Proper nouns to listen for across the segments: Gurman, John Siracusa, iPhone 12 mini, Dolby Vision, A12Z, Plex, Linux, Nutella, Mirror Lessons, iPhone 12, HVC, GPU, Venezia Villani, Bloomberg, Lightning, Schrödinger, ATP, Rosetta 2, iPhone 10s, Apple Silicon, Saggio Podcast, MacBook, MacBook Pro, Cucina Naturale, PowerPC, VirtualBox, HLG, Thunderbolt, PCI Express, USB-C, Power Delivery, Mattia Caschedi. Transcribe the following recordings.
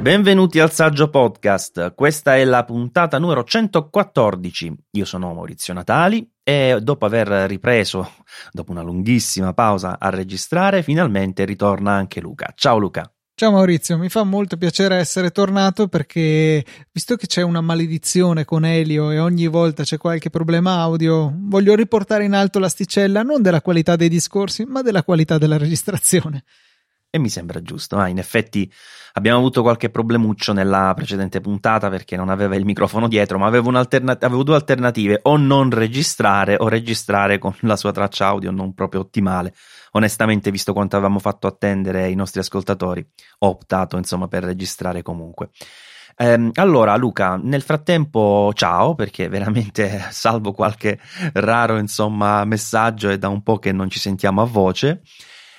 Benvenuti al Saggio Podcast, questa è la puntata numero 114. Io sono Maurizio Natali e dopo aver ripreso, dopo una lunghissima pausa a registrare, finalmente ritorna anche Luca. Ciao Luca. Ciao Maurizio, mi fa molto piacere essere tornato perché, visto che c'è una maledizione con Elio e ogni volta c'è qualche problema audio, voglio riportare in alto l'asticella non della qualità dei discorsi, ma della qualità della registrazione. E mi sembra giusto, in effetti abbiamo avuto qualche problemuccio nella precedente puntata perché non aveva il microfono dietro, ma avevo due alternative: o non registrare o registrare con la sua traccia audio non proprio ottimale. Onestamente, visto quanto avevamo fatto attendere i nostri ascoltatori, ho optato per registrare comunque. Allora Luca, nel frattempo ciao, perché veramente salvo qualche raro messaggio è da un po' che non ci sentiamo a voce,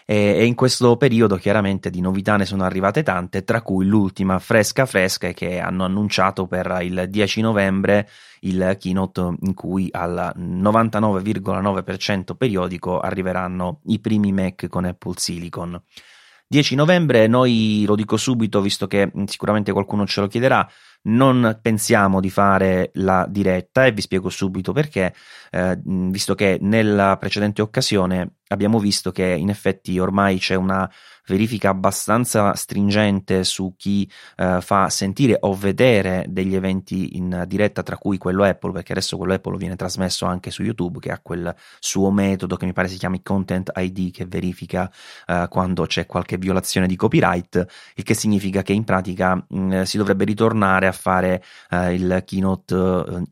e in questo periodo chiaramente di novità ne sono arrivate tante, tra cui l'ultima fresca che hanno annunciato per il 10 novembre il keynote in cui al 99,9% periodico arriveranno i primi Mac con Apple Silicon. 10 novembre, noi lo dico subito visto che sicuramente qualcuno ce lo chiederà, non pensiamo di fare la diretta e vi spiego subito perché, visto che nella precedente occasione abbiamo visto che in effetti ormai c'è una verifica abbastanza stringente su chi fa sentire o vedere degli eventi in diretta, tra cui quello Apple, perché adesso quello Apple viene trasmesso anche su YouTube, che ha quel suo metodo che mi pare si chiami Content ID, che verifica quando c'è qualche violazione di copyright, il che significa che in pratica si dovrebbe ritornare a fare il keynote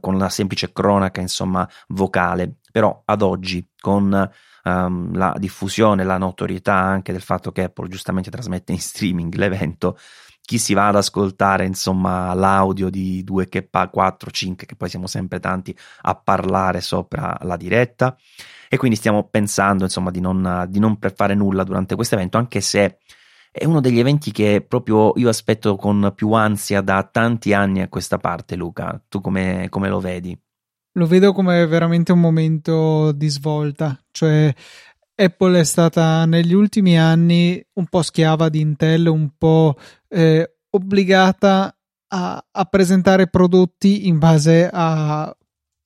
con la semplice cronaca vocale, però ad oggi con la diffusione, la notorietà anche del fatto che Apple giustamente trasmette in streaming l'evento, chi si va ad ascoltare l'audio di 2K4, 5, che poi siamo sempre tanti a parlare sopra la diretta, e quindi stiamo pensando di non fare nulla durante questo evento, anche se è uno degli eventi che proprio io aspetto con più ansia da tanti anni a questa parte. Luca, tu come lo vedi? Lo vedo come veramente un momento di svolta, cioè Apple è stata negli ultimi anni un po' schiava di Intel, un po' obbligata a presentare prodotti in base a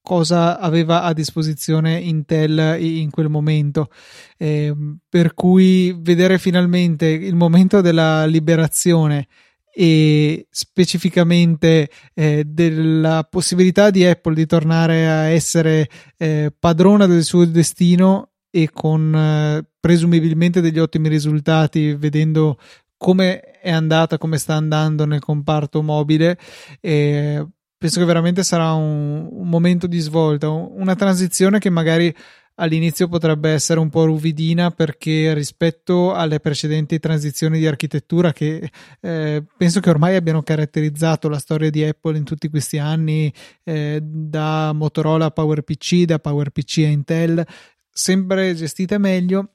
cosa aveva a disposizione Intel in quel momento, per cui vedere finalmente il momento della liberazione e specificamente della possibilità di Apple di tornare a essere padrona del suo destino e con presumibilmente degli ottimi risultati, vedendo come sta andando nel comparto mobile, penso che veramente sarà un momento di svolta, una transizione che magari all'inizio potrebbe essere un po' ruvidina, perché rispetto alle precedenti transizioni di architettura che penso che ormai abbiano caratterizzato la storia di Apple in tutti questi anni, da Motorola a PowerPC, da PowerPC a Intel, sempre gestite meglio,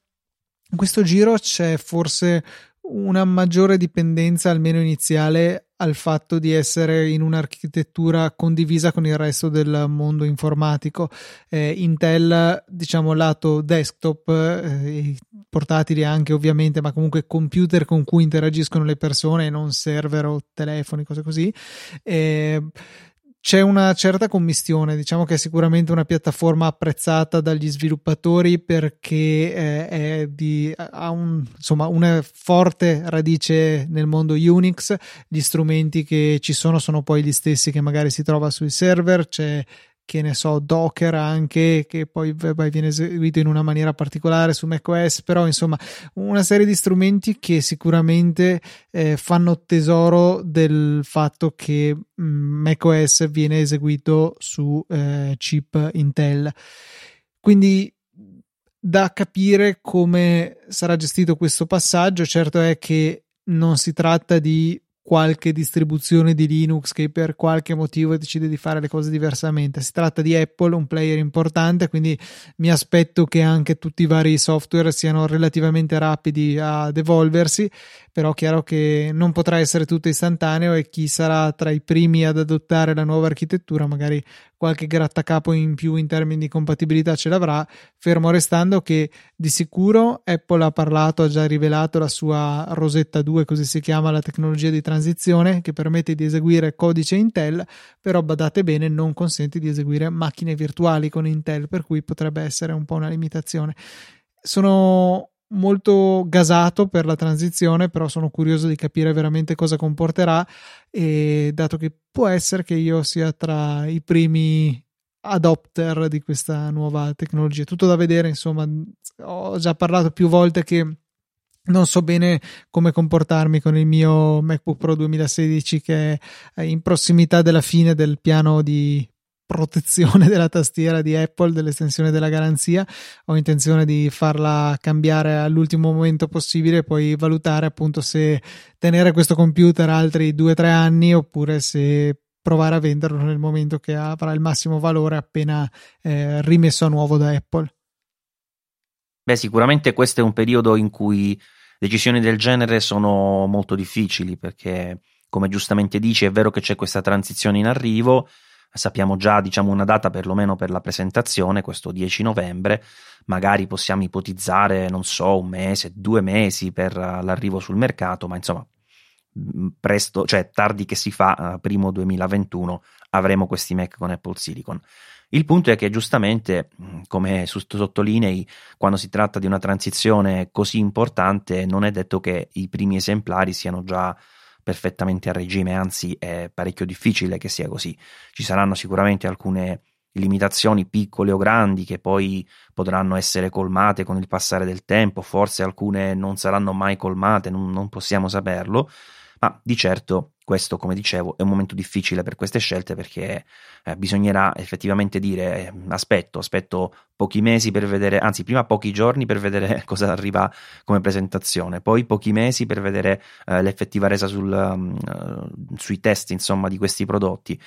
in questo giro c'è forse una maggiore dipendenza, almeno iniziale, al fatto di essere in un'architettura condivisa con il resto del mondo informatico. Intel, lato desktop, portatili anche ovviamente, ma comunque computer con cui interagiscono le persone, non server o telefoni, cose così. C'è una certa commistione, che è sicuramente una piattaforma apprezzata dagli sviluppatori perché ha una forte radice nel mondo Unix, gli strumenti che ci sono poi gli stessi che magari si trova sui server, c'è Docker anche, che poi viene eseguito in una maniera particolare su macOS, però una serie di strumenti che sicuramente fanno tesoro del fatto che macOS viene eseguito su chip Intel. Quindi da capire come sarà gestito questo passaggio. Certo è che non si tratta di qualche distribuzione di Linux che per qualche motivo decide di fare le cose diversamente, si tratta di Apple, un player importante, quindi mi aspetto che anche tutti i vari software siano relativamente rapidi ad evolversi, però chiaro che non potrà essere tutto istantaneo e chi sarà tra i primi ad adottare la nuova architettura magari qualche grattacapo in più in termini di compatibilità ce l'avrà, fermo restando che di sicuro Apple ha già rivelato la sua Rosetta 2, così si chiama la tecnologia di transizione transizione che permette di eseguire codice Intel, però badate bene, non consente di eseguire macchine virtuali con Intel, per cui potrebbe essere un po' una limitazione. Sono molto gasato per la transizione, però sono curioso di capire veramente cosa comporterà, e dato che può essere che io sia tra i primi adopter di questa nuova tecnologia, tutto da vedere, insomma. Ho già parlato più volte che non so bene come comportarmi con il mio MacBook Pro 2016, che è in prossimità della fine del piano di protezione della tastiera di Apple, dell'estensione della garanzia. Ho intenzione di farla cambiare all'ultimo momento possibile, poi valutare appunto se tenere questo computer altri 2-3 anni oppure se provare a venderlo nel momento che avrà il massimo valore, appena rimesso a nuovo da Apple. Beh, sicuramente questo è un periodo in cui decisioni del genere sono molto difficili, perché come giustamente dici è vero che c'è questa transizione in arrivo. Sappiamo già, diciamo, una data perlomeno per la presentazione, questo 10 novembre. Magari possiamo ipotizzare, non so, 1 mese, 2 mesi per l'arrivo sul mercato, ma insomma presto, cioè tardi che si fa, primo 2021 avremo questi Mac con Apple Silicon. Il punto è che giustamente, come sottolinei, quando si tratta di una transizione così importante non è detto che i primi esemplari siano già perfettamente a regime, anzi è parecchio difficile che sia così. Ci saranno sicuramente alcune limitazioni piccole o grandi che poi potranno essere colmate con il passare del tempo, forse alcune non saranno mai colmate, non possiamo saperlo, ma di certo questo, come dicevo, è un momento difficile per queste scelte, perché bisognerà effettivamente dire aspetto pochi mesi per vedere, anzi prima pochi giorni per vedere cosa arriva come presentazione, poi pochi mesi per vedere l'effettiva resa sui test, insomma, di questi prodotti,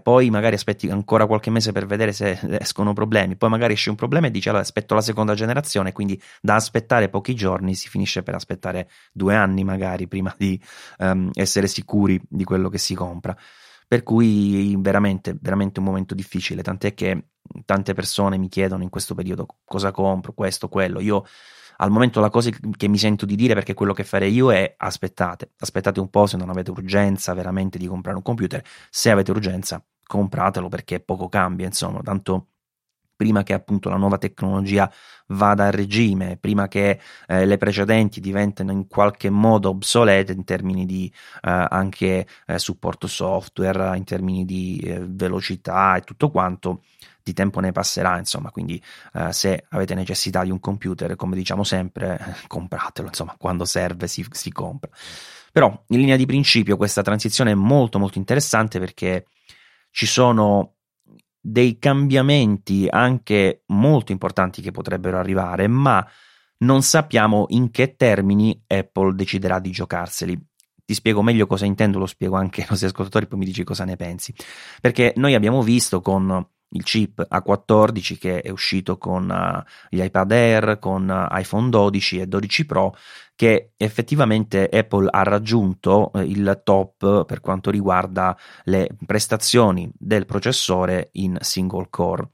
poi magari aspetti ancora qualche mese per vedere se escono problemi, poi magari esce un problema e dice allora aspetto la seconda generazione, quindi da aspettare pochi giorni si finisce per aspettare 2 anni magari prima di essere sicuri di quello che si compra. Per cui veramente un momento difficile, tant'è che tante persone mi chiedono in questo periodo cosa compro, questo, quello. Io al momento la cosa che mi sento di dire, perché quello che farei io, è aspettate un po', se non avete urgenza veramente di comprare un computer. Se avete urgenza compratelo, perché poco cambia, insomma, tanto prima che appunto la nuova tecnologia vada a regime, prima che le precedenti diventino in qualche modo obsolete in termini di anche supporto software, in termini di velocità e tutto quanto, di tempo ne passerà, insomma. Quindi se avete necessità di un computer, come diciamo sempre, compratelo, insomma, quando serve si compra. Però in linea di principio questa transizione è molto molto interessante, perché ci sono dei cambiamenti anche molto importanti che potrebbero arrivare, ma non sappiamo in che termini Apple deciderà di giocarseli. Ti spiego meglio cosa intendo, lo spiego anche ai nostri ascoltatori, poi mi dici cosa ne pensi, perché noi abbiamo visto con il chip A14 che è uscito con gli iPad Air, con iPhone 12 e 12 Pro, che effettivamente Apple ha raggiunto il top per quanto riguarda le prestazioni del processore in single core,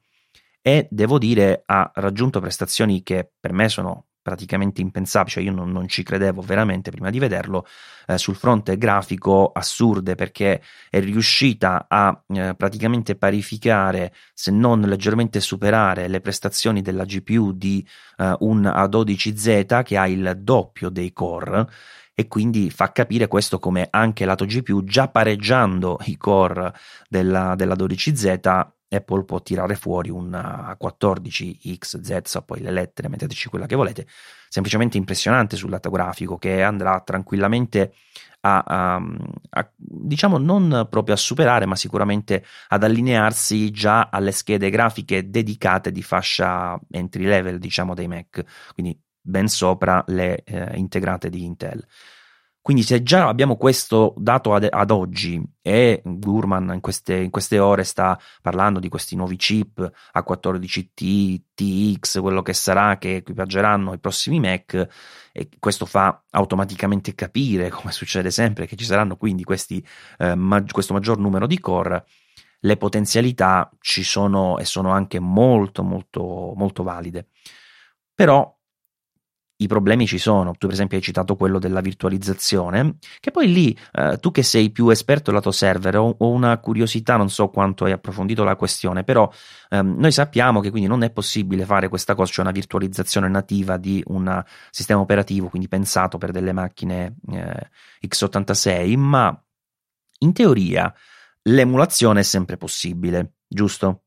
e devo dire ha raggiunto prestazioni che per me sono praticamente impensabile, cioè io non ci credevo veramente prima di vederlo, sul fronte grafico assurde, perché è riuscita a praticamente parificare, se non leggermente superare, le prestazioni della GPU di un A12Z che ha il doppio dei core, e quindi fa capire questo come anche lato GPU, già pareggiando i core della 12Z, Apple può tirare fuori un A14XZ, so poi le lettere, metteteci quella che volete, semplicemente impressionante sul lato grafico, che andrà tranquillamente a diciamo non proprio a superare, ma sicuramente ad allinearsi già alle schede grafiche dedicate di fascia entry level, diciamo, dei Mac, quindi ben sopra le integrate di Intel. Quindi se già abbiamo questo dato ad oggi, e Gurman in queste ore sta parlando di questi nuovi chip A14T, TX, quello che sarà, che equipaggeranno i prossimi Mac, e questo fa automaticamente capire, come succede sempre, che ci saranno quindi questo maggior numero di core. Le potenzialità ci sono, e sono anche molto molto molto valide. Però i problemi ci sono. Tu per esempio hai citato quello della virtualizzazione, che poi lì tu che sei più esperto lato server, ho una curiosità, non so quanto hai approfondito la questione, però noi sappiamo che quindi non è possibile fare questa cosa, cioè una virtualizzazione nativa di un sistema operativo, quindi pensato per delle macchine x86, ma in teoria l'emulazione è sempre possibile, giusto?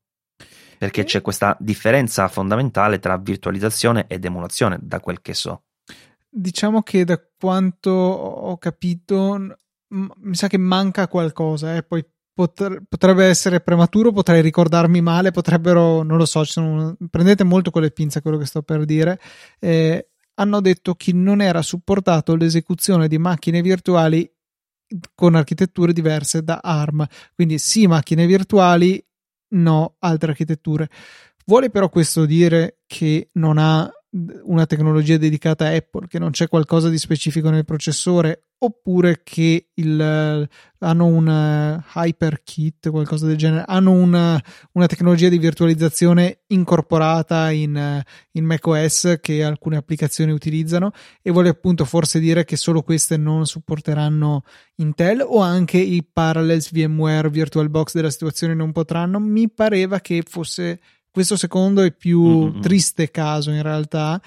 Perché c'è questa differenza fondamentale tra virtualizzazione ed emulazione, da quel che so. Diciamo che da quanto ho capito mi sa che manca qualcosa, poi potrebbe essere prematuro, potrei ricordarmi male, potrebbero, non lo so, prendete molto con le pinze quello che sto per dire. Hanno detto che non era supportato l'esecuzione di macchine virtuali con architetture diverse da ARM, quindi sì macchine virtuali, no altre architetture. Vuole però questo dire che non ha una tecnologia dedicata a Apple, che non c'è qualcosa di specifico nel processore, oppure che hanno un HyperKit, qualcosa del genere, hanno una tecnologia di virtualizzazione incorporata in macOS che alcune applicazioni utilizzano, e vuole appunto forse dire che solo queste non supporteranno Intel, o anche i Parallels, VMware, VirtualBox della situazione non potranno. Mi pareva che fosse questo secondo e più triste caso in realtà,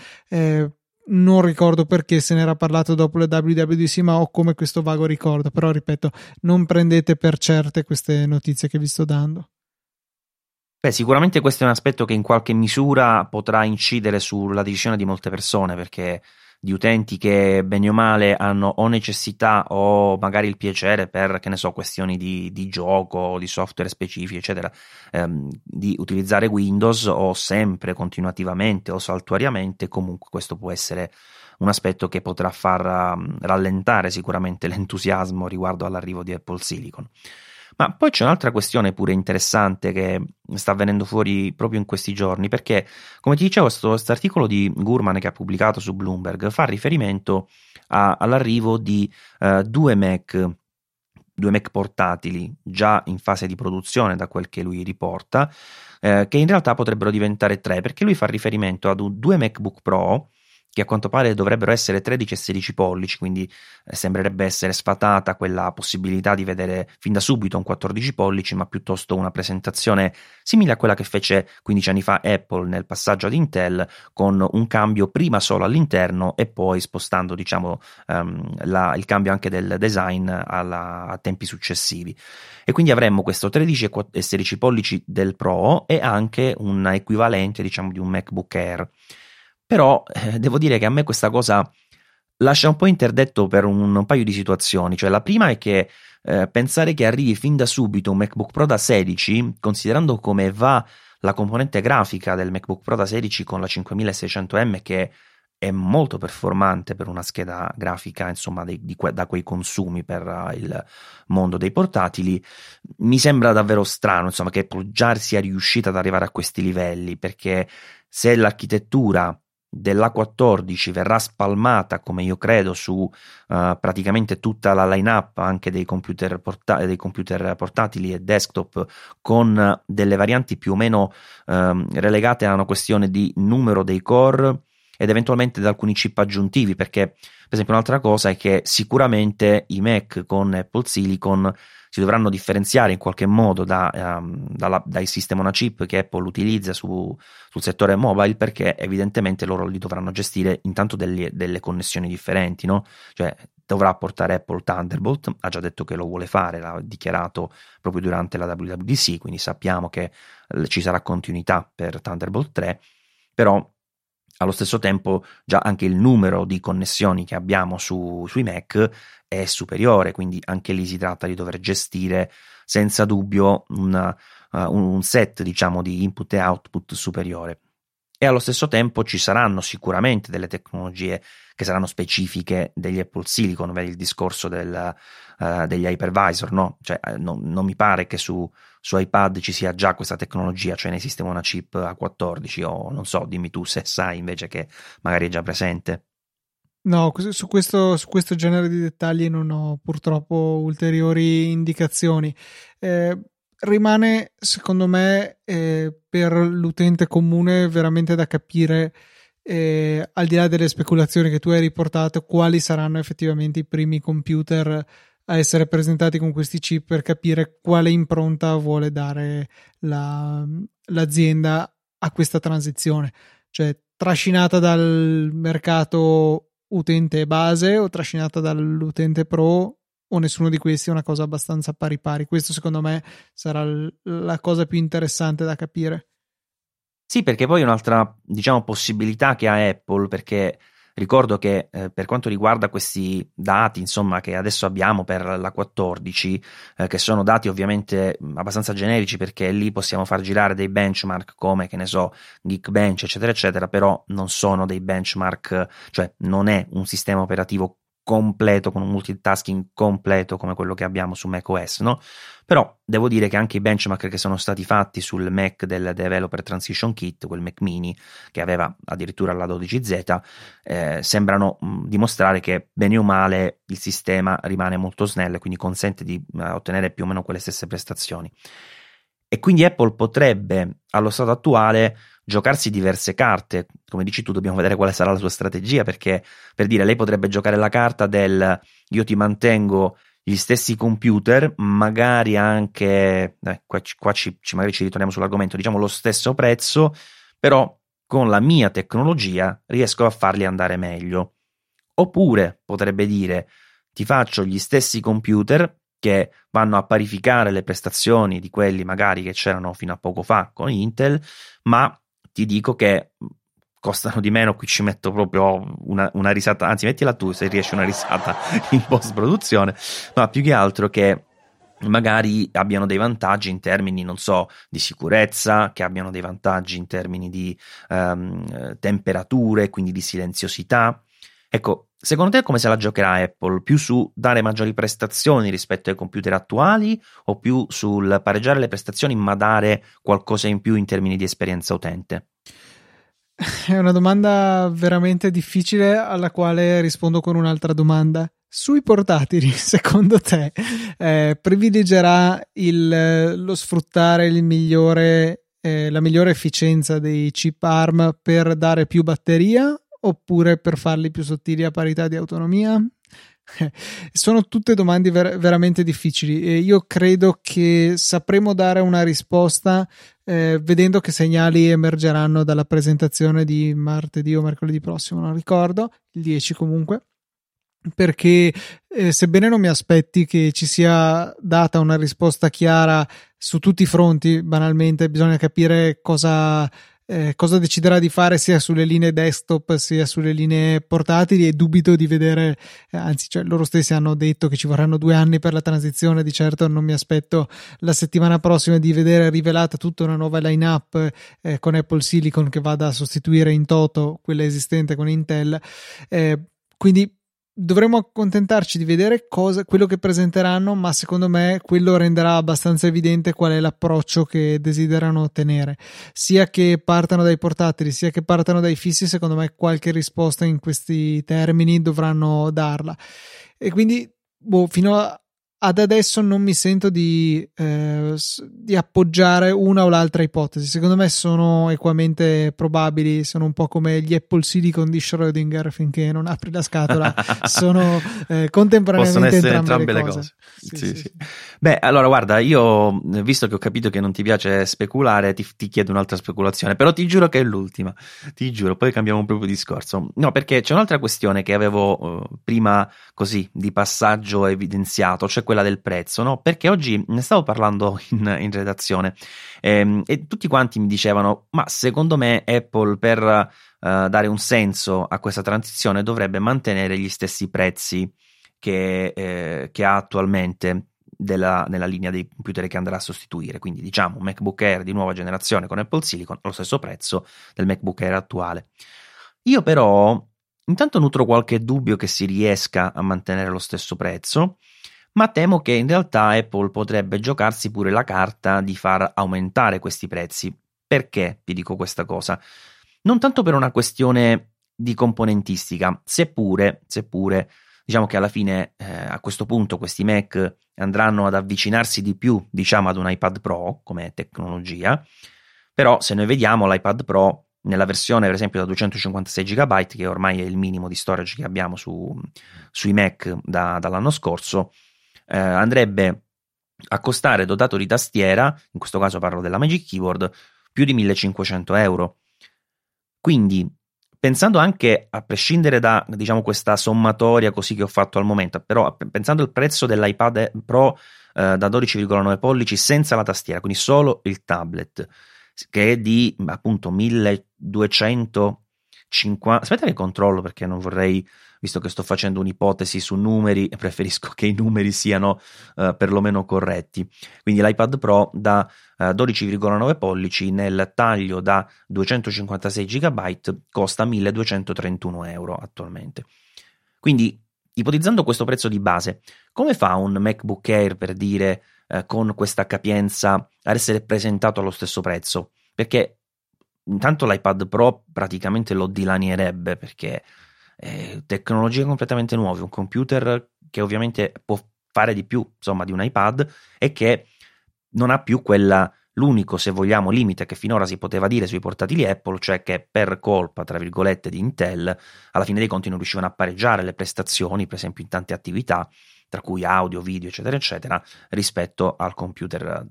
non ricordo perché se n'era parlato dopo la WWDC, ma ho come questo vago ricordo, però ripeto, non prendete per certe queste notizie che vi sto dando. Beh, sicuramente questo è un aspetto che in qualche misura potrà incidere sulla decisione di molte persone, perché di utenti che bene o male hanno o necessità o magari il piacere per, che ne so, questioni di gioco, di software specifici eccetera, di utilizzare Windows o sempre continuativamente o saltuariamente, comunque questo può essere un aspetto che potrà far rallentare sicuramente l'entusiasmo riguardo all'arrivo di Apple Silicon. Ma poi c'è un'altra questione pure interessante che sta venendo fuori proprio in questi giorni, perché come ti dicevo questo articolo di Gurman che ha pubblicato su Bloomberg fa riferimento all'arrivo di due Mac portatili già in fase di produzione, da quel che lui riporta, che in realtà potrebbero diventare tre, perché lui fa riferimento ad due MacBook Pro che a quanto pare dovrebbero essere 13 e 16 pollici, quindi sembrerebbe essere sfatata quella possibilità di vedere fin da subito un 14 pollici, ma piuttosto una presentazione simile a quella che fece 15 anni fa Apple nel passaggio ad Intel, con un cambio prima solo all'interno e poi spostando il cambio anche del design a tempi successivi. E quindi avremmo questo 13 e 16 pollici del Pro e anche un equivalente di un MacBook Air. Però devo dire che a me questa cosa lascia un po' interdetto per un paio di situazioni. Cioè, la prima è che pensare che arrivi fin da subito un MacBook Pro da 16, considerando come va la componente grafica del MacBook Pro da 16 con la 5600M, che è molto performante per una scheda grafica, insomma, da quei consumi per il mondo dei portatili, mi sembra davvero strano, insomma, che Apple già sia riuscita ad arrivare a questi livelli, perché se l'architettura dell'A14 verrà spalmata, come io credo, su praticamente tutta la line-up anche dei computer portatili e desktop, con delle varianti più o meno relegate a una questione di numero dei core ed eventualmente da alcuni chip aggiuntivi, perché per esempio un'altra cosa è che sicuramente i Mac con Apple Silicon si dovranno differenziare in qualche modo dai sistemi on a chip che Apple utilizza sul settore mobile, perché evidentemente loro li dovranno gestire intanto delle connessioni differenti, no? Cioè dovrà portare Apple Thunderbolt, ha già detto che lo vuole fare, l'ha dichiarato proprio durante la WWDC, quindi sappiamo che ci sarà continuità per Thunderbolt 3, però allo stesso tempo già anche il numero di connessioni che abbiamo sui Mac è superiore, quindi anche lì si tratta di dover gestire senza dubbio un set di input e output superiore. E allo stesso tempo ci saranno sicuramente delle tecnologie che saranno specifiche degli Apple Silicon, vedi il discorso degli hypervisor, no? Cioè, non mi pare che su iPad ci sia già questa tecnologia, cioè nei sistemi on a chip A14, o non so, dimmi tu se sai invece che magari è già presente. No, su questo genere di dettagli non ho purtroppo ulteriori indicazioni. Rimane secondo me per l'utente comune veramente da capire al di là delle speculazioni che tu hai riportato, quali saranno effettivamente i primi computer a essere presentati con questi chip, per capire quale impronta vuole dare l'azienda a questa transizione, cioè trascinata dal mercato utente base o trascinata dall'utente pro, o nessuno di questi, è una cosa abbastanza pari pari. Questo secondo me sarà la cosa più interessante da capire. Sì, perché poi un'altra, diciamo, possibilità che ha Apple, perché ricordo che per quanto riguarda questi dati, insomma, che adesso abbiamo per l'A14, che sono dati ovviamente abbastanza generici, perché lì possiamo far girare dei benchmark come, che ne so, Geekbench, eccetera eccetera, però non sono dei benchmark, cioè non è un sistema operativo completo con un multitasking completo come quello che abbiamo su macOS, no? Però devo dire che anche i benchmark che sono stati fatti sul Mac del Developer Transition Kit, quel Mac mini che aveva addirittura l'A12Z, sembrano dimostrare che bene o male il sistema rimane molto snello e quindi consente di ottenere più o meno quelle stesse prestazioni. E quindi Apple potrebbe, allo stato attuale, giocarsi diverse carte. Come dici tu, dobbiamo vedere quale sarà la sua strategia, perché, per dire, lei potrebbe giocare la carta del io ti mantengo gli stessi computer, magari anche magari ci ritorniamo sull'argomento, diciamo lo stesso prezzo, però con la mia tecnologia riesco a farli andare meglio. Oppure potrebbe dire ti faccio gli stessi computer che vanno a parificare le prestazioni di quelli magari che c'erano fino a poco fa con Intel, ma ti dico che costano di meno. Qui ci metto proprio una risata, anzi mettila tu se riesci, una risata in post produzione, ma più che altro che magari abbiano dei vantaggi in termini, non so, di sicurezza, che abbiano dei vantaggi in termini di temperature, quindi di silenziosità. Ecco, secondo te come se la giocherà Apple? Più su dare maggiori prestazioni rispetto ai computer attuali, o più sul pareggiare le prestazioni ma dare qualcosa in più in termini di esperienza utente? È una domanda veramente difficile, alla quale rispondo con un'altra domanda. Sui portatili, secondo te privilegerà lo sfruttare la migliore efficienza dei chip ARM per dare più batteria, oppure per farli più sottili a parità di autonomia? Sono tutte domande veramente difficili, e io credo che sapremo dare una risposta vedendo che segnali emergeranno dalla presentazione di martedì o mercoledì prossimo, non ricordo, il 10 comunque, perché sebbene non mi aspetti che ci sia data una risposta chiara su tutti i fronti, banalmente bisogna capire cosa deciderà di fare sia sulle linee desktop sia sulle linee portatili, e dubito di vedere, anzi, cioè, loro stessi hanno detto che ci vorranno 2 anni per la transizione. Di certo non mi aspetto la settimana prossima di vedere rivelata tutta una nuova line-up con Apple Silicon che vada a sostituire in toto quella esistente con Intel, quindi dovremo accontentarci di vedere quello che presenteranno, ma secondo me quello renderà abbastanza evidente qual è l'approccio che desiderano ottenere, sia che partano dai portatili sia che partano dai fissi. Secondo me qualche risposta in questi termini dovranno darla, e quindi fino ad adesso non mi sento di appoggiare una o l'altra ipotesi. Secondo me sono equamente probabili, sono un po' come gli Apple Silicon di Schrödinger, finché non apri la scatola sono contemporaneamente, possono essere entrambe le cose. Sì. Beh, allora guarda, io, visto che ho capito che non ti piace speculare, ti chiedo un'altra speculazione, però ti giuro che è l'ultima, ti giuro, poi cambiamo proprio discorso. No, perché c'è un'altra questione che avevo prima così di passaggio evidenziato, cioè quella del prezzo, no? Perché oggi ne stavo parlando in redazione e tutti quanti mi dicevano: ma secondo me Apple, per dare un senso a questa transizione, dovrebbe mantenere gli stessi prezzi che ha attualmente nella linea dei computer che andrà a sostituire. Quindi, diciamo, un MacBook Air di nuova generazione con Apple Silicon allo stesso prezzo del MacBook Air attuale. Io però intanto nutro qualche dubbio che si riesca a mantenere lo stesso prezzo, ma temo che in realtà Apple potrebbe giocarsi pure la carta di far aumentare questi prezzi. Perché vi dico questa cosa? Non tanto per una questione di componentistica, seppure diciamo che alla fine a questo punto questi Mac andranno ad avvicinarsi di più, diciamo, ad un iPad Pro come tecnologia. Però se noi vediamo, l'iPad Pro nella versione per esempio da 256 GB, che ormai è il minimo di storage che abbiamo sui Mac dall'anno scorso, andrebbe a costare, dotato di tastiera, in questo caso parlo della Magic Keyboard, più di 1.500 euro. Quindi, pensando anche, a prescindere da, diciamo, questa sommatoria così che ho fatto al momento, però pensando al prezzo dell'iPad Pro da 12,9 pollici senza la tastiera, quindi solo il tablet, che è di appunto 1250, aspetta che controllo, perché non vorrei, visto che sto facendo un'ipotesi su numeri, preferisco che i numeri siano perlomeno corretti. Quindi l'iPad Pro da 12,9 pollici nel taglio da 256 GB costa 1.231 euro attualmente. Quindi, ipotizzando questo prezzo di base, come fa un MacBook Air, per dire, con questa capienza, ad essere presentato allo stesso prezzo? Perché intanto l'iPad Pro praticamente lo dilanierebbe, perché tecnologie completamente nuove, un computer che ovviamente può fare di più, insomma, di un iPad, e che non ha più l'unico, se vogliamo, limite che finora si poteva dire sui portatili Apple, cioè che per colpa, tra virgolette, di Intel, alla fine dei conti non riuscivano a pareggiare le prestazioni, per esempio in tante attività, tra cui audio, video, eccetera eccetera, rispetto al computer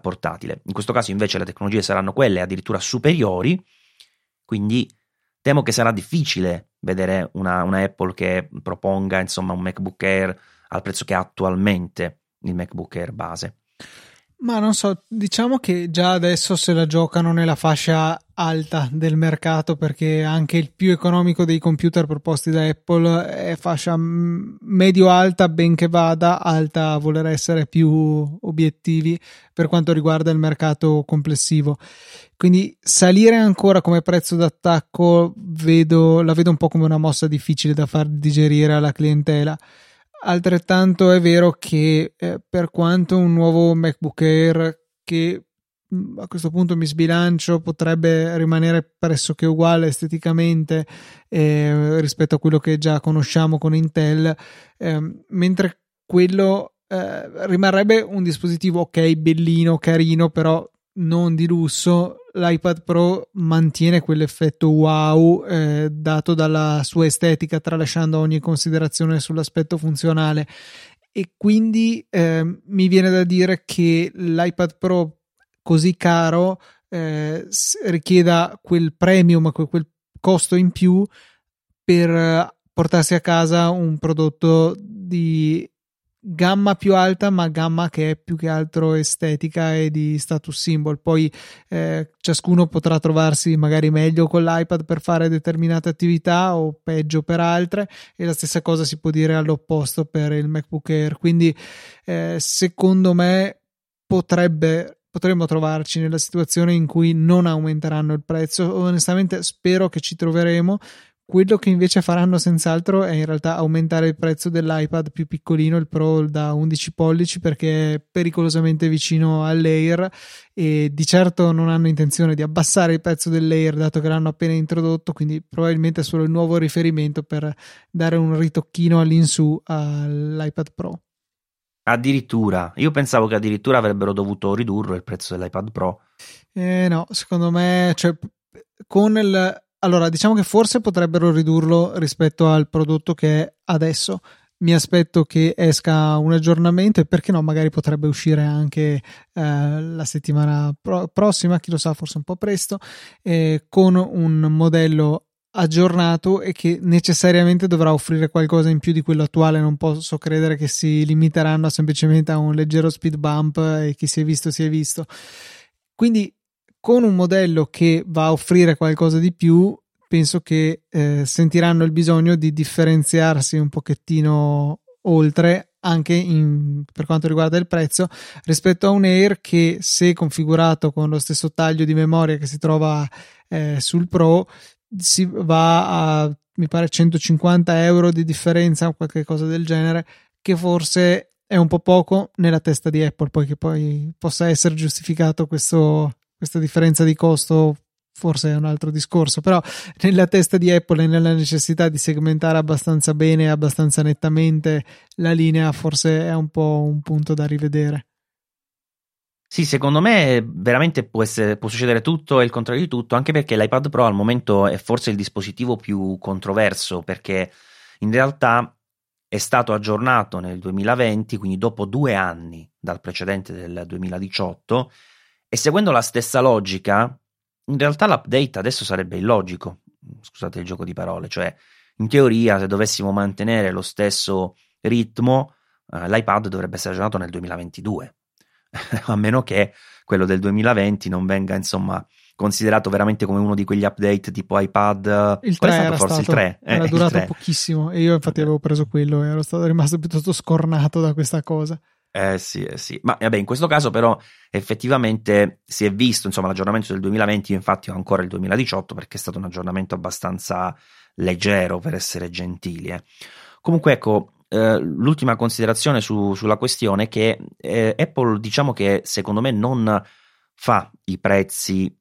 portatile. In questo caso invece le tecnologie saranno quelle addirittura superiori, quindi temo che sarà difficile vedere una Apple che proponga, insomma, un MacBook Air al prezzo che ha attualmente il MacBook Air base. Ma non so, diciamo che già adesso se la giocano nella fascia alta del mercato, perché anche il più economico dei computer proposti da Apple è fascia medio-alta, benché vada alta a voler essere più obiettivi per quanto riguarda il mercato complessivo. Quindi salire ancora come prezzo d'attacco la vedo un po' come una mossa difficile da far digerire alla clientela. Altrettanto è vero che per quanto un nuovo MacBook Air, che a questo punto mi sbilancio, potrebbe rimanere pressoché uguale esteticamente rispetto a quello che già conosciamo con Intel, mentre quello rimarrebbe un dispositivo ok, bellino, carino, però non di lusso, l'iPad Pro mantiene quell'effetto wow dato dalla sua estetica, tralasciando ogni considerazione sull'aspetto funzionale, e quindi mi viene da dire che l'iPad Pro così caro richieda quel premium, quel costo in più per portarsi a casa un prodotto di gamma più alta, ma gamma che è più che altro estetica e di status symbol. Poi ciascuno potrà trovarsi magari meglio con l'iPad per fare determinate attività o peggio per altre, e la stessa cosa si può dire all'opposto per il MacBook Air. Quindi secondo me potremmo trovarci nella situazione in cui non aumenteranno il prezzo. Onestamente spero che ci troveremo. Quello che invece faranno senz'altro è in realtà aumentare il prezzo dell'iPad più piccolino, il Pro da 11 pollici, perché è pericolosamente vicino all'Air, e di certo non hanno intenzione di abbassare il prezzo dell'Air, dato che l'hanno appena introdotto, quindi probabilmente è solo il nuovo riferimento per dare un ritocchino all'insù all'iPad Pro. Addirittura, io pensavo che addirittura avrebbero dovuto ridurre il prezzo dell'iPad Pro. No, secondo me, cioè, allora, diciamo che forse potrebbero ridurlo rispetto al prodotto che è adesso. Mi aspetto che esca un aggiornamento, e perché no, magari potrebbe uscire anche la settimana prossima, chi lo sa, forse un po' presto, con un modello aggiornato e che necessariamente dovrà offrire qualcosa in più di quello attuale. Non posso credere che si limiteranno semplicemente a un leggero speed bump e chi si è visto si è visto. Quindi, con un modello che va a offrire qualcosa di più, penso che sentiranno il bisogno di differenziarsi un pochettino oltre, anche per quanto riguarda il prezzo, rispetto a un Air che, se configurato con lo stesso taglio di memoria che si trova sul Pro, si va a, mi pare, 150 euro di differenza o qualche cosa del genere, che forse è un po' poco nella testa di Apple, poi che poi possa essere giustificato questa differenza di costo forse è un altro discorso, però nella testa di Apple e nella necessità di segmentare abbastanza bene, abbastanza nettamente la linea, forse è un po' un punto da rivedere. Sì, secondo me veramente può succedere tutto e il contrario di tutto, anche perché l'iPad Pro al momento è forse il dispositivo più controverso, perché in realtà è stato aggiornato nel 2020, quindi dopo 2 anni dal precedente del 2018, e seguendo la stessa logica, in realtà l'update adesso sarebbe illogico, scusate il gioco di parole, cioè in teoria se dovessimo mantenere lo stesso ritmo l'iPad dovrebbe essere aggiornato nel 2022, a meno che quello del 2020 non venga insomma considerato veramente come uno di quegli update tipo iPad il 3 era forse stato, il 3 era durato pochissimo e io infatti avevo preso quello e ero stato rimasto piuttosto scornato da questa cosa. Sì, ma vabbè, in questo caso però effettivamente si è visto insomma l'aggiornamento del 2020. Io infatti ho ancora il 2018 perché è stato un aggiornamento abbastanza leggero, per essere gentili Comunque ecco, l'ultima considerazione sulla questione è che Apple, diciamo che secondo me non fa i prezzi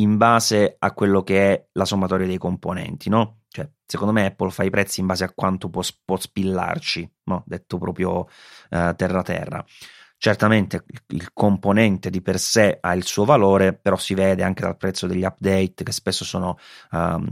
in base a quello che è la sommatoria dei componenti, no? Cioè, secondo me Apple fa i prezzi in base a quanto può spillarci, no? Detto proprio terra. Certamente il componente di per sé ha il suo valore, però si vede anche dal prezzo degli update, che spesso sono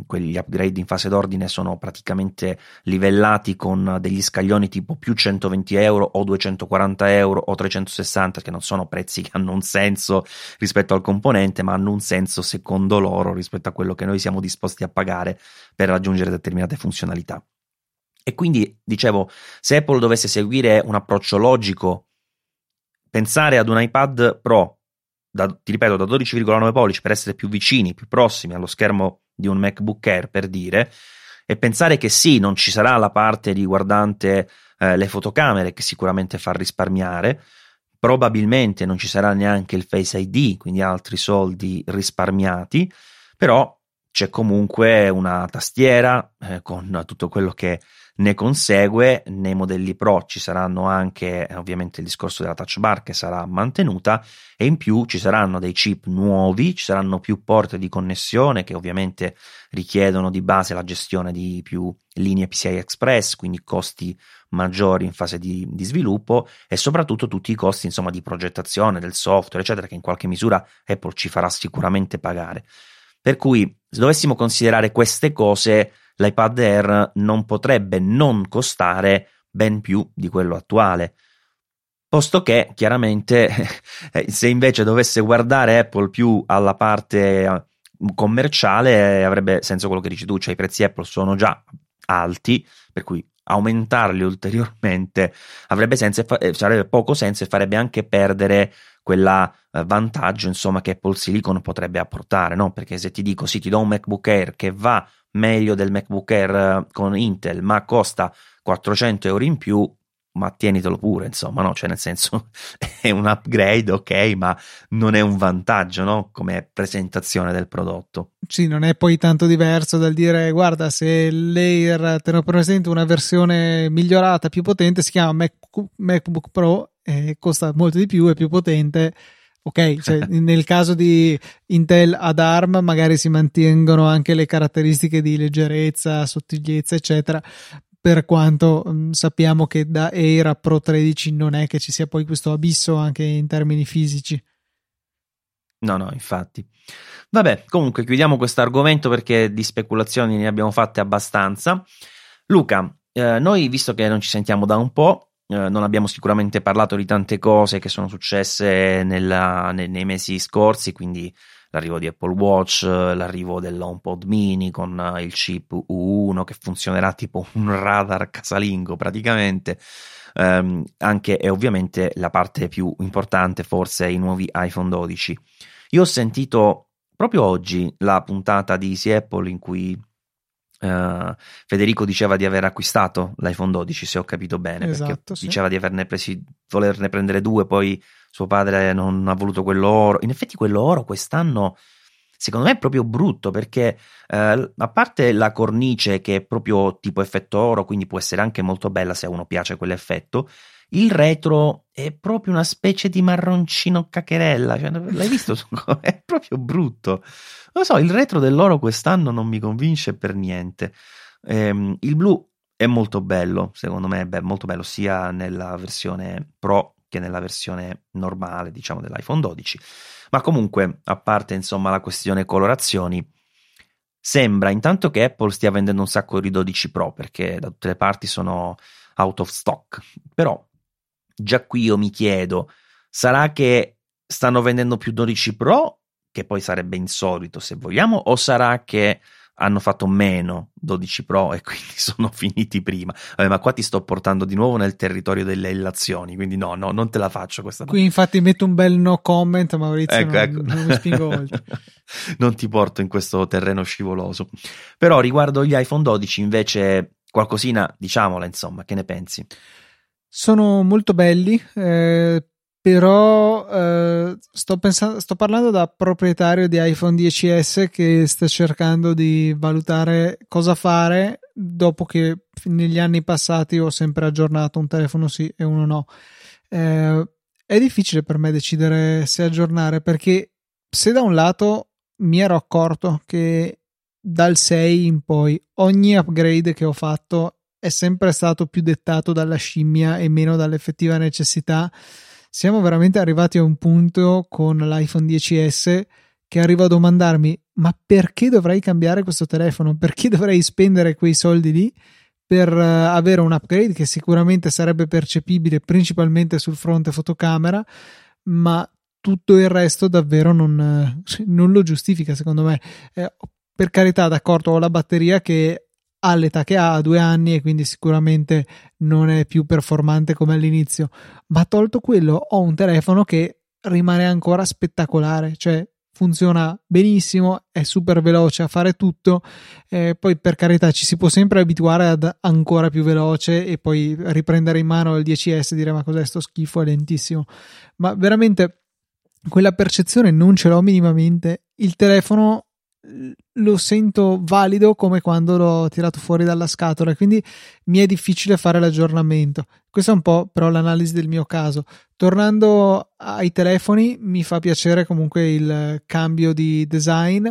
quegli upgrade in fase d'ordine sono praticamente livellati con degli scaglioni tipo più 120 euro o 240 euro o 360, che non sono prezzi che hanno un senso rispetto al componente, ma hanno un senso secondo loro rispetto a quello che noi siamo disposti a pagare per raggiungere determinate funzionalità. E quindi, dicevo, se Apple dovesse seguire un approccio logico, pensare ad un iPad Pro, ti ripeto, da 12,9 pollici per essere più vicini, più prossimi allo schermo di un MacBook Air, per dire, e pensare che sì, non ci sarà la parte riguardante le fotocamere, che sicuramente fa risparmiare, probabilmente non ci sarà neanche il Face ID, quindi altri soldi risparmiati, però c'è comunque una tastiera con tutto quello che ne consegue. Nei modelli Pro ci saranno anche ovviamente il discorso della touch bar che sarà mantenuta, e in più ci saranno dei chip nuovi, ci saranno più porte di connessione che ovviamente richiedono di base la gestione di più linee PCI Express, quindi costi maggiori in fase di sviluppo, e soprattutto tutti i costi insomma di progettazione del software eccetera, che in qualche misura Apple ci farà sicuramente pagare. Per cui, se dovessimo considerare queste cose, l'iPad Air non potrebbe non costare ben più di quello attuale, posto che chiaramente se invece dovesse guardare Apple più alla parte commerciale avrebbe senso quello che dici tu, cioè i prezzi Apple sono già alti, per cui aumentarli ulteriormente avrebbe senso, sarebbe poco senso, e farebbe anche perdere quella vantaggio insomma che Apple Silicon potrebbe apportare, no? Perché se ti dico sì, ti do un MacBook Air che va meglio del MacBook Air con Intel ma costa 400 euro in più, ma tienitelo pure insomma, no? Cioè nel senso è un upgrade, ok, ma non è un vantaggio, no? Come presentazione del prodotto. Sì, non è poi tanto diverso dal dire guarda, se l'Air te ne presento una versione migliorata, più potente, si chiama MacBook Pro e costa molto di più, è più potente. Ok, cioè nel caso di Intel ad ARM magari si mantengono anche le caratteristiche di leggerezza, sottigliezza eccetera, per quanto sappiamo che da Air a Pro 13 non è che ci sia poi questo abisso anche in termini fisici. No, infatti. Vabbè, comunque chiudiamo questo argomento perché di speculazioni ne abbiamo fatte abbastanza. Luca, noi visto che non ci sentiamo da un po', non abbiamo sicuramente parlato di tante cose che sono successe nei mesi scorsi, quindi l'arrivo di Apple Watch, l'arrivo dell'HomePod Mini con il chip U1 che funzionerà tipo un radar casalingo praticamente, anche e ovviamente la parte più importante forse i nuovi iPhone 12. Io ho sentito proprio oggi la puntata di Easy Apple in cui Federico diceva di aver acquistato l'iPhone 12, se ho capito bene, esatto, perché sì, diceva di volerne prendere 2, poi suo padre non ha voluto quello oro. In effetti quello oro quest'anno secondo me è proprio brutto, perché a parte la cornice che è proprio tipo effetto oro, quindi può essere anche molto bella se a uno piace quell'effetto, il retro è proprio una specie di marroncino caccherella, cioè, l'hai visto? È proprio brutto, lo so, il retro dell'oro quest'anno non mi convince per niente. Il blu è molto bello, secondo me è molto bello sia nella versione Pro che nella versione normale, diciamo, dell'iPhone 12. Ma comunque, a parte insomma la questione colorazioni, sembra intanto che Apple stia vendendo un sacco di 12 Pro, perché da tutte le parti sono out of stock. Però già qui io mi chiedo, sarà che stanno vendendo più 12 Pro, che poi sarebbe insolito se vogliamo, o sarà che hanno fatto meno 12 Pro e quindi sono finiti prima? Vabbè, ma qua ti sto portando di nuovo nel territorio delle illazioni, quindi no, non te la faccio questa. Qui infatti metto un bel no comment, Maurizio, ecco. Non mi spingo oltre. Non ti porto in questo terreno scivoloso. Però riguardo gli iPhone 12 invece qualcosina, diciamola insomma, che ne pensi? Sono molto belli, però sto parlando da proprietario di iPhone XS che sta cercando di valutare cosa fare dopo che negli anni passati ho sempre aggiornato un telefono sì e uno no. È difficile per me decidere se aggiornare, perché se da un lato mi ero accorto che dal 6 in poi ogni upgrade che ho fatto è sempre stato più dettato dalla scimmia e meno dall'effettiva necessità, siamo veramente arrivati a un punto con l'iPhone XS che arrivo a domandarmi: ma perché dovrei cambiare questo telefono? Perché dovrei spendere quei soldi lì per avere un upgrade che sicuramente sarebbe percepibile principalmente sul fronte fotocamera, ma tutto il resto davvero non lo giustifica, secondo me. Per carità, d'accordo, ho la batteria che all'età che ha 2 anni e quindi sicuramente non è più performante come all'inizio, ma tolto quello ho un telefono che rimane ancora spettacolare, cioè funziona benissimo, è super veloce a fare tutto, poi per carità ci si può sempre abituare ad ancora più veloce e poi riprendere in mano il 10S e dire: ma cos'è sto schifo, è lentissimo. Ma veramente quella percezione non ce l'ho minimamente. Il telefono lo sento valido come quando l'ho tirato fuori dalla scatola, quindi mi è difficile fare l'aggiornamento. Questa è un po' però l'analisi del mio caso. Tornando ai telefoni, mi fa piacere comunque il cambio di design,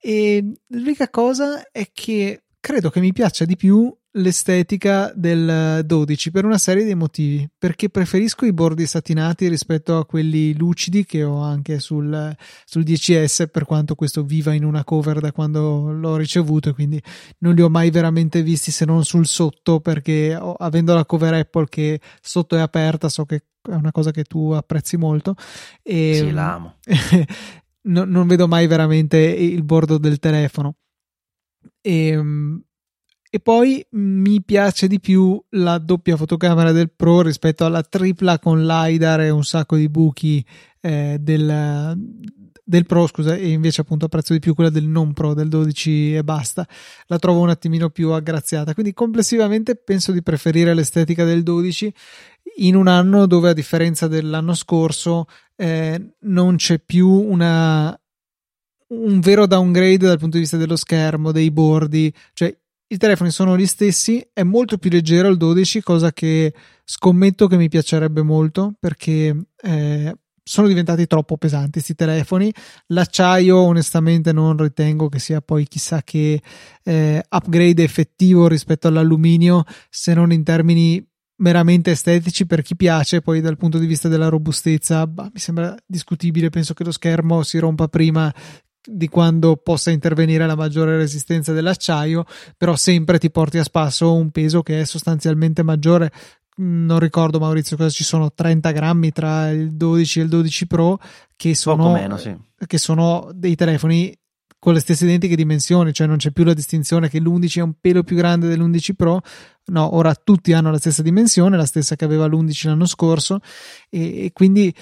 e l'unica cosa è che credo che mi piaccia di più l'estetica del 12 per una serie di motivi, perché preferisco i bordi satinati rispetto a quelli lucidi che ho anche sul 10S, per quanto questo viva in una cover da quando l'ho ricevuto, quindi non li ho mai veramente visti se non sul sotto, perché avendo la cover Apple che sotto è aperta, so che è una cosa che tu apprezzi molto e sì, l'amo. Non vedo mai veramente il bordo del telefono. E poi mi piace di più la doppia fotocamera del Pro rispetto alla tripla con LiDAR e un sacco di buchi del Pro, scusa, e invece appunto apprezzo di più quella del non Pro, del 12 e basta. La trovo un attimino più aggraziata, quindi complessivamente penso di preferire l'estetica del 12 in un anno dove, a differenza dell'anno scorso, non c'è più un vero downgrade dal punto di vista dello schermo, dei bordi, cioè i telefoni sono gli stessi. È molto più leggero il 12, cosa che scommetto che mi piacerebbe molto, perché sono diventati troppo pesanti questi telefoni. L'acciaio onestamente non ritengo che sia poi chissà che upgrade effettivo rispetto all'alluminio, se non in termini meramente estetici per chi piace. Poi dal punto di vista della robustezza mi sembra discutibile, penso che lo schermo si rompa prima di quando possa intervenire la maggiore resistenza dell'acciaio, però sempre ti porti a spasso un peso che è sostanzialmente maggiore. Non ricordo, Maurizio, cosa ci sono, 30 grammi tra il 12 e il 12 Pro, che sono poco meno, sì, che sono dei telefoni con le stesse identiche dimensioni, cioè non c'è più la distinzione che l'11 è un pelo più grande dell'11 Pro, no, ora tutti hanno la stessa dimensione, la stessa che aveva l'11 l'anno scorso, e quindi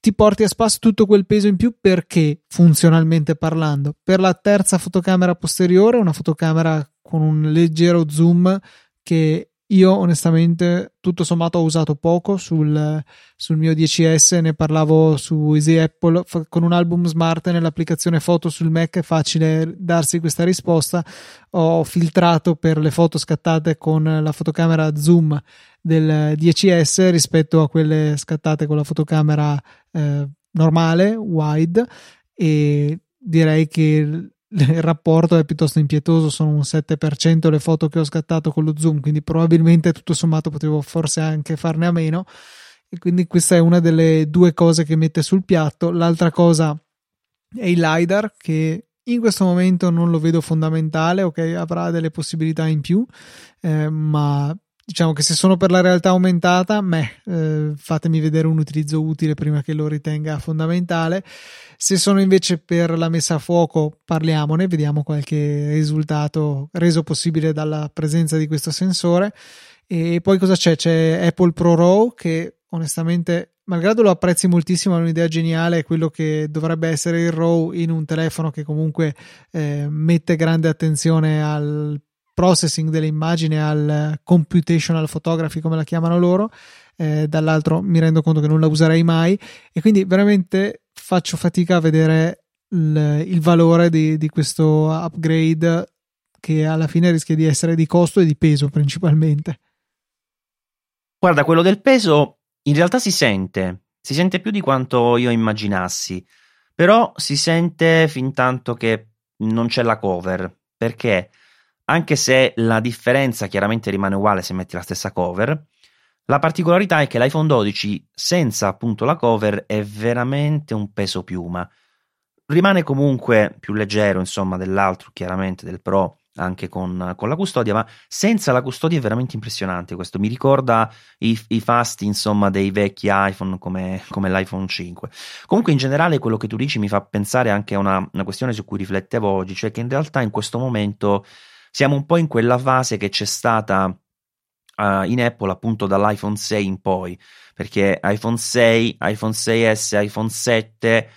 ti porti a spasso tutto quel peso in più, perché funzionalmente parlando, per la terza fotocamera posteriore, una fotocamera con un leggero zoom che io onestamente tutto sommato ho usato poco sul mio 10S, ne parlavo su Easy Apple, con un album smart nell'applicazione foto sul Mac è facile darsi questa risposta. Ho filtrato per le foto scattate con la fotocamera zoom del 10S rispetto a quelle scattate con la fotocamera normale, wide, e direi che il rapporto è piuttosto impietoso, sono un 7% le foto che ho scattato con lo zoom, quindi probabilmente tutto sommato potevo forse anche farne a meno. e quindi questa è una delle due cose che mette sul piatto. L'altra cosa è il LiDAR, che in questo momento non lo vedo fondamentale, ok, avrà delle possibilità in più, ma diciamo che se sono per la realtà aumentata, fatemi vedere un utilizzo utile prima che lo ritenga fondamentale. Se sono invece per la messa a fuoco, parliamone, vediamo qualche risultato reso possibile dalla presenza di questo sensore. E poi cosa c'è? C'è Apple Pro Raw, che onestamente, malgrado lo apprezzi moltissimo, è un'idea geniale, è quello che dovrebbe essere il RAW in un telefono che comunque mette grande attenzione al processing delle immagini, al computational photography come la chiamano loro. Dall'altro mi rendo conto che non la userei mai, e quindi veramente faccio fatica a vedere il valore di questo upgrade, che alla fine rischia di essere di costo e di peso principalmente. Guarda, quello del peso in realtà si sente più di quanto io immaginassi, però si sente fin tanto che non c'è la cover, perché anche se la differenza chiaramente rimane uguale se metti la stessa cover, la particolarità è che l'iPhone 12 senza appunto la cover è veramente un peso piuma. Rimane comunque più leggero, insomma, dell'altro, chiaramente del Pro, anche con la custodia, ma senza la custodia è veramente impressionante. Questo mi ricorda i fasti, insomma, dei vecchi iPhone come l'iPhone 5. Comunque in generale quello che tu dici mi fa pensare anche a una questione su cui riflettevo oggi, cioè che in realtà in questo momento siamo un po' in quella fase che c'è stata in Apple appunto dall'iPhone 6 in poi, perché iPhone 6, iPhone 6S, iPhone 7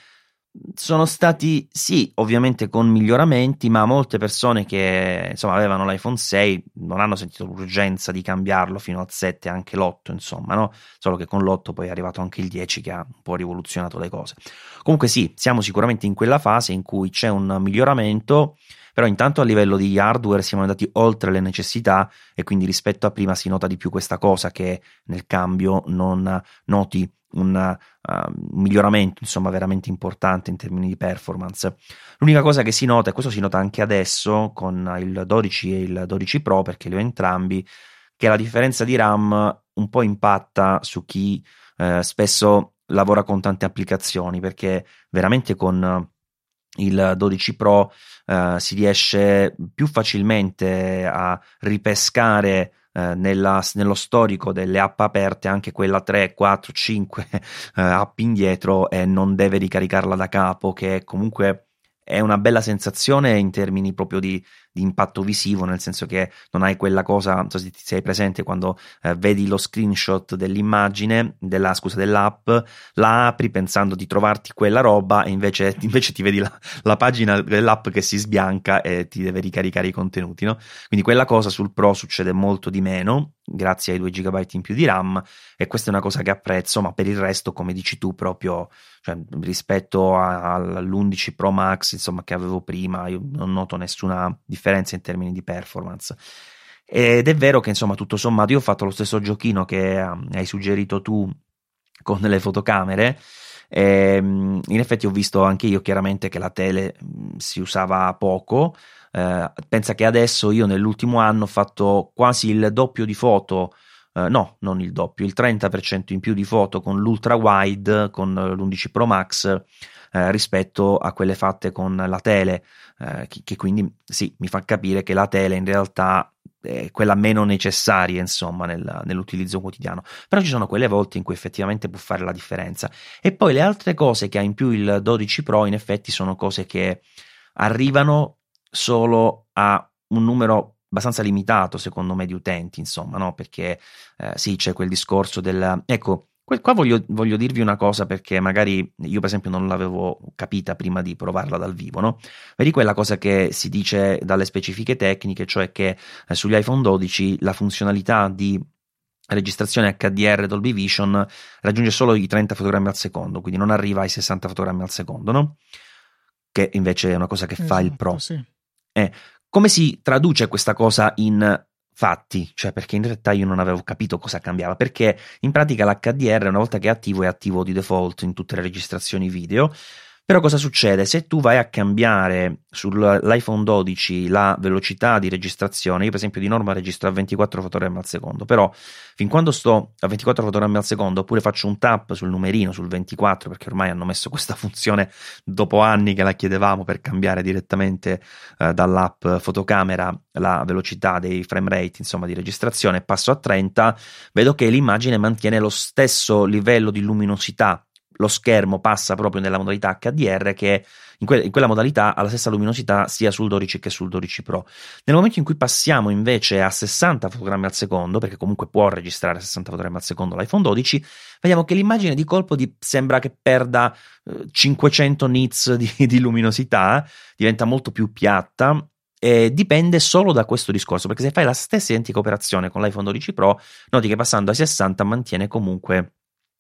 sono stati, sì, ovviamente con miglioramenti, ma molte persone che insomma avevano l'iPhone 6 non hanno sentito l'urgenza di cambiarlo fino al 7, anche l'8, insomma, no? Solo che con l'8 poi è arrivato anche il 10 che ha un po' rivoluzionato le cose. Comunque sì, siamo sicuramente in quella fase in cui c'è un miglioramento, però intanto a livello di hardware siamo andati oltre le necessità, e quindi rispetto a prima si nota di più questa cosa, che nel cambio non noti un miglioramento, insomma, veramente importante in termini di performance. L'unica cosa che si nota, e questo si nota anche adesso con il 12 e il 12 Pro, perché li ho entrambi, che la differenza di RAM un po' impatta su chi spesso lavora con tante applicazioni, perché veramente con il 12 Pro si riesce più facilmente a ripescare nello storico delle app aperte anche quella 3, 4, 5 app indietro, e non deve ricaricarla da capo, che comunque è una bella sensazione in termini proprio di impatto visivo, nel senso che non hai quella cosa, non so se ti sei presente, quando vedi lo screenshot dell'immagine dell'app, la apri pensando di trovarti quella roba, e invece ti vedi la pagina dell'app che si sbianca e ti deve ricaricare i contenuti, no? Quindi quella cosa sul Pro succede molto di meno grazie ai 2 GB in più di RAM, e questa è una cosa che apprezzo, ma per il resto, come dici tu, proprio, cioè, rispetto all'11 Pro Max, insomma, che avevo prima, io non noto nessuna differenza in termini di performance. Ed è vero che, insomma, tutto sommato io ho fatto lo stesso giochino che hai suggerito tu con le fotocamere, e in effetti ho visto anche io chiaramente che la tele si usava poco. Pensa che adesso io nell'ultimo anno ho fatto quasi il doppio di foto, no, non il doppio, il 30% in più di foto con l'ultra wide, con l'11 Pro Max, rispetto a quelle fatte con la tele, che quindi sì, mi fa capire che la tele in realtà è quella meno necessaria, insomma, nell'utilizzo quotidiano, però ci sono quelle volte in cui effettivamente può fare la differenza. E poi le altre cose che ha in più il 12 Pro in effetti sono cose che arrivano solo a un numero abbastanza limitato, secondo me, di utenti, insomma, no? Perché sì, c'è quel discorso del, ecco, qua voglio dirvi una cosa, perché magari io per esempio non l'avevo capita prima di provarla dal vivo, no? Vedi quella cosa che si dice dalle specifiche tecniche, cioè che sugli iPhone 12 la funzionalità di registrazione HDR Dolby Vision raggiunge solo i 30 fotogrammi al secondo, quindi non arriva ai 60 fotogrammi al secondo, no? Che invece è una cosa che fa il Pro. Sì. Come si traduce questa cosa in fatti? Cioè, perché in realtà io non avevo capito cosa cambiava, perché in pratica l'HDR, una volta che è attivo di default in tutte le registrazioni video, Però cosa succede? Se tu vai a cambiare sull'iPhone 12 la velocità di registrazione, io per esempio di norma registro a 24 fotogrammi al secondo, però fin quando sto a 24 fotogrammi al secondo, oppure faccio un tap sul numerino, sul 24, perché ormai hanno messo questa funzione dopo anni che la chiedevamo per cambiare direttamente dall'app fotocamera la velocità dei frame rate, insomma, di registrazione, passo a 30, vedo che l'immagine mantiene lo stesso livello di luminosità. Lo schermo passa proprio nella modalità HDR, che in quella modalità ha la stessa luminosità sia sul 12 che sul 12 Pro. Nel momento in cui passiamo invece a 60 fotogrammi al secondo, perché comunque può registrare 60 fotogrammi al secondo l'iPhone 12, vediamo che l'immagine di colpo sembra che perda 500 nits di luminosità, diventa molto più piatta. Dipende solo da questo discorso, perché se fai la stessa identica operazione con l'iPhone 12 Pro, noti che passando a 60 mantiene comunque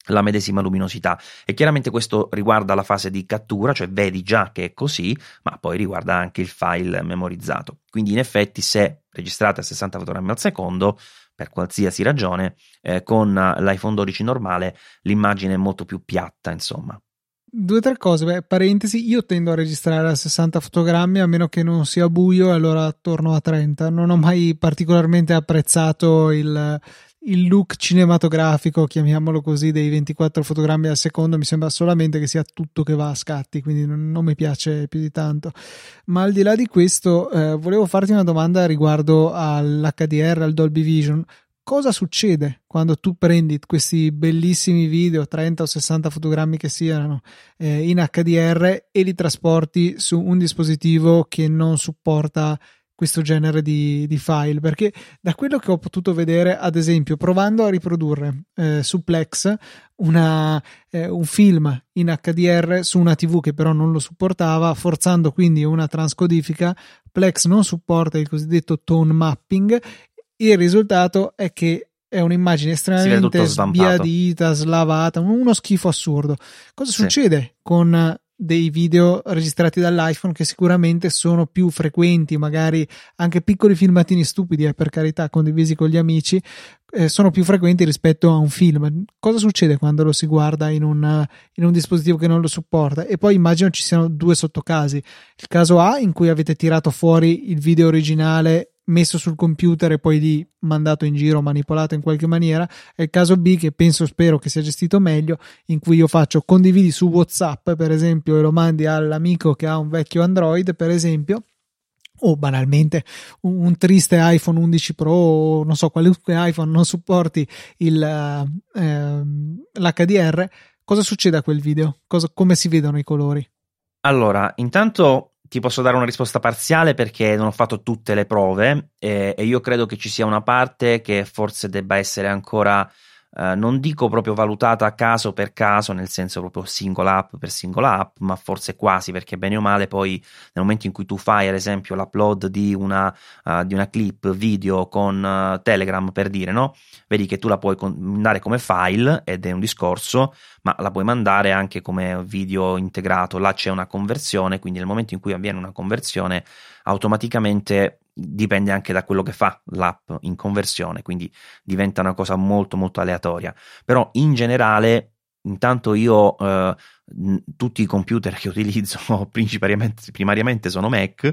la medesima luminosità, e chiaramente questo riguarda la fase di cattura, cioè vedi già che è così, ma poi riguarda anche il file memorizzato. Quindi in effetti, se registrate a 60 fotogrammi al secondo, per qualsiasi ragione, con l'iPhone 12 normale l'immagine è molto più piatta, insomma. Due o tre cose, parentesi, io tendo a registrare a 60 fotogrammi a meno che non sia buio, e allora torno a 30. Non ho mai particolarmente apprezzato il look cinematografico, chiamiamolo così, dei 24 fotogrammi al secondo. Mi sembra solamente che sia tutto che va a scatti, quindi non mi piace più di tanto. Ma al di là di questo, volevo farti una domanda riguardo all'HDR, al Dolby Vision. Cosa succede quando tu prendi questi bellissimi video, 30 o 60 fotogrammi che siano, in HDR, e li trasporti su un dispositivo che non supporta questo genere di file? Perché da quello che ho potuto vedere, ad esempio provando a riprodurre su Plex un film in HDR su una TV che però non lo supportava, forzando quindi una transcodifica, Plex non supporta il cosiddetto tone mapping. Il risultato è che è un'immagine estremamente sbiadita, slavata, uno schifo assurdo. Cosa succede con dei video registrati dall'iPhone, che sicuramente sono più frequenti, magari anche piccoli filmatini stupidi, per carità, condivisi con gli amici, sono più frequenti rispetto a un film? Cosa succede quando lo si guarda in un dispositivo che non lo supporta? E poi immagino ci siano due sottocasi: il caso A, in cui avete tirato fuori il video originale messo sul computer e poi lì mandato in giro, manipolato in qualche maniera, è il caso B, che spero che sia gestito meglio, in cui io faccio condividi su WhatsApp, per esempio, e lo mandi all'amico che ha un vecchio Android, per esempio, o banalmente un triste iPhone 11 Pro, o non so, qualunque iPhone non supporti l'HDR. Cosa succede a quel video? Come si vedono i colori? Allora, intanto ti posso dare una risposta parziale, perché non ho fatto tutte le prove, e io credo che ci sia una parte che forse debba essere ancora, non dico proprio valutata caso per caso, nel senso proprio singola app per singola app, ma forse quasi, perché bene o male poi nel momento in cui tu fai ad esempio l'upload di una clip video con Telegram, per dire, no? Vedi che tu la puoi mandare come file, ed è un discorso, ma la puoi mandare anche come video integrato. Là c'è una conversione, quindi nel momento in cui avviene una conversione, automaticamente dipende anche da quello che fa l'app in conversione, quindi diventa una cosa molto molto aleatoria. Però in generale, intanto io tutti i computer che utilizzo primariamente sono Mac,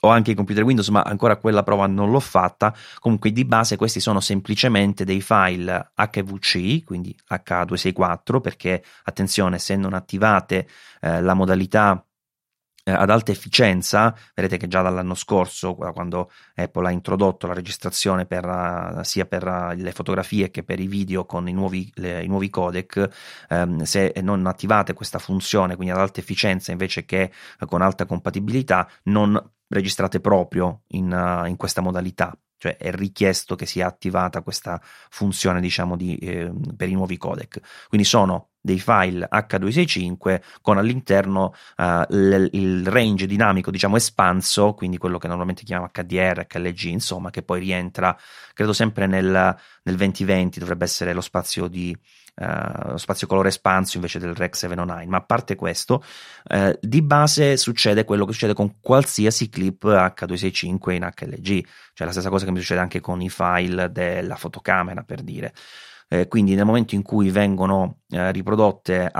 ho anche i computer Windows, ma ancora quella prova non l'ho fatta. Comunque di base questi sono semplicemente dei file HVC, quindi H264, perché attenzione, se non attivate la modalità ad alta efficienza, vedete che già dall'anno scorso, quando Apple ha introdotto la registrazione sia per le fotografie che per i video con i nuovi codec, se non attivate questa funzione, quindi ad alta efficienza invece che con alta compatibilità, non registrate proprio in questa modalità. Cioè è richiesto che sia attivata questa funzione, diciamo, per i nuovi codec. Quindi sono dei file H265 con all'interno il range dinamico, diciamo, espanso, quindi quello che normalmente chiamiamo HDR, HLG, insomma, che poi rientra, credo, sempre nel 2020, dovrebbe essere lo spazio spazio colore espanso invece del Rec 709. Ma a parte questo, di base succede quello che succede con qualsiasi clip H265 in HLG, cioè la stessa cosa che mi succede anche con i file della fotocamera, per dire. quindi nel momento in cui vengono riprodotte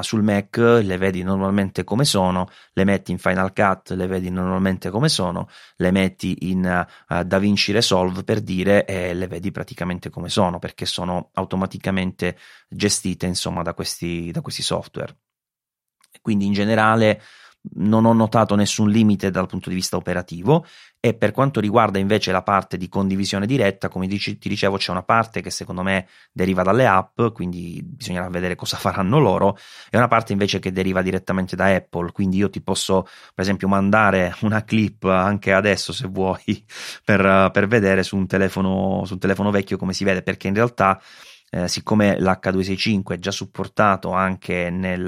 sul Mac le vedi normalmente come sono, le metti in Final Cut, le vedi normalmente come sono, le metti in DaVinci Resolve per dire, e le vedi praticamente come sono, perché sono automaticamente gestite insomma da questi software. Quindi in generale non ho notato nessun limite dal punto di vista operativo. E per quanto riguarda invece la parte di condivisione diretta, come ti dicevo, c'è una parte che secondo me deriva dalle app, quindi bisognerà vedere cosa faranno loro, e una parte invece che deriva direttamente da Apple. Quindi io ti posso per esempio mandare una clip anche adesso, se vuoi, per vedere su un telefono vecchio come si vede, perché in realtà siccome l'H265 è già supportato anche negli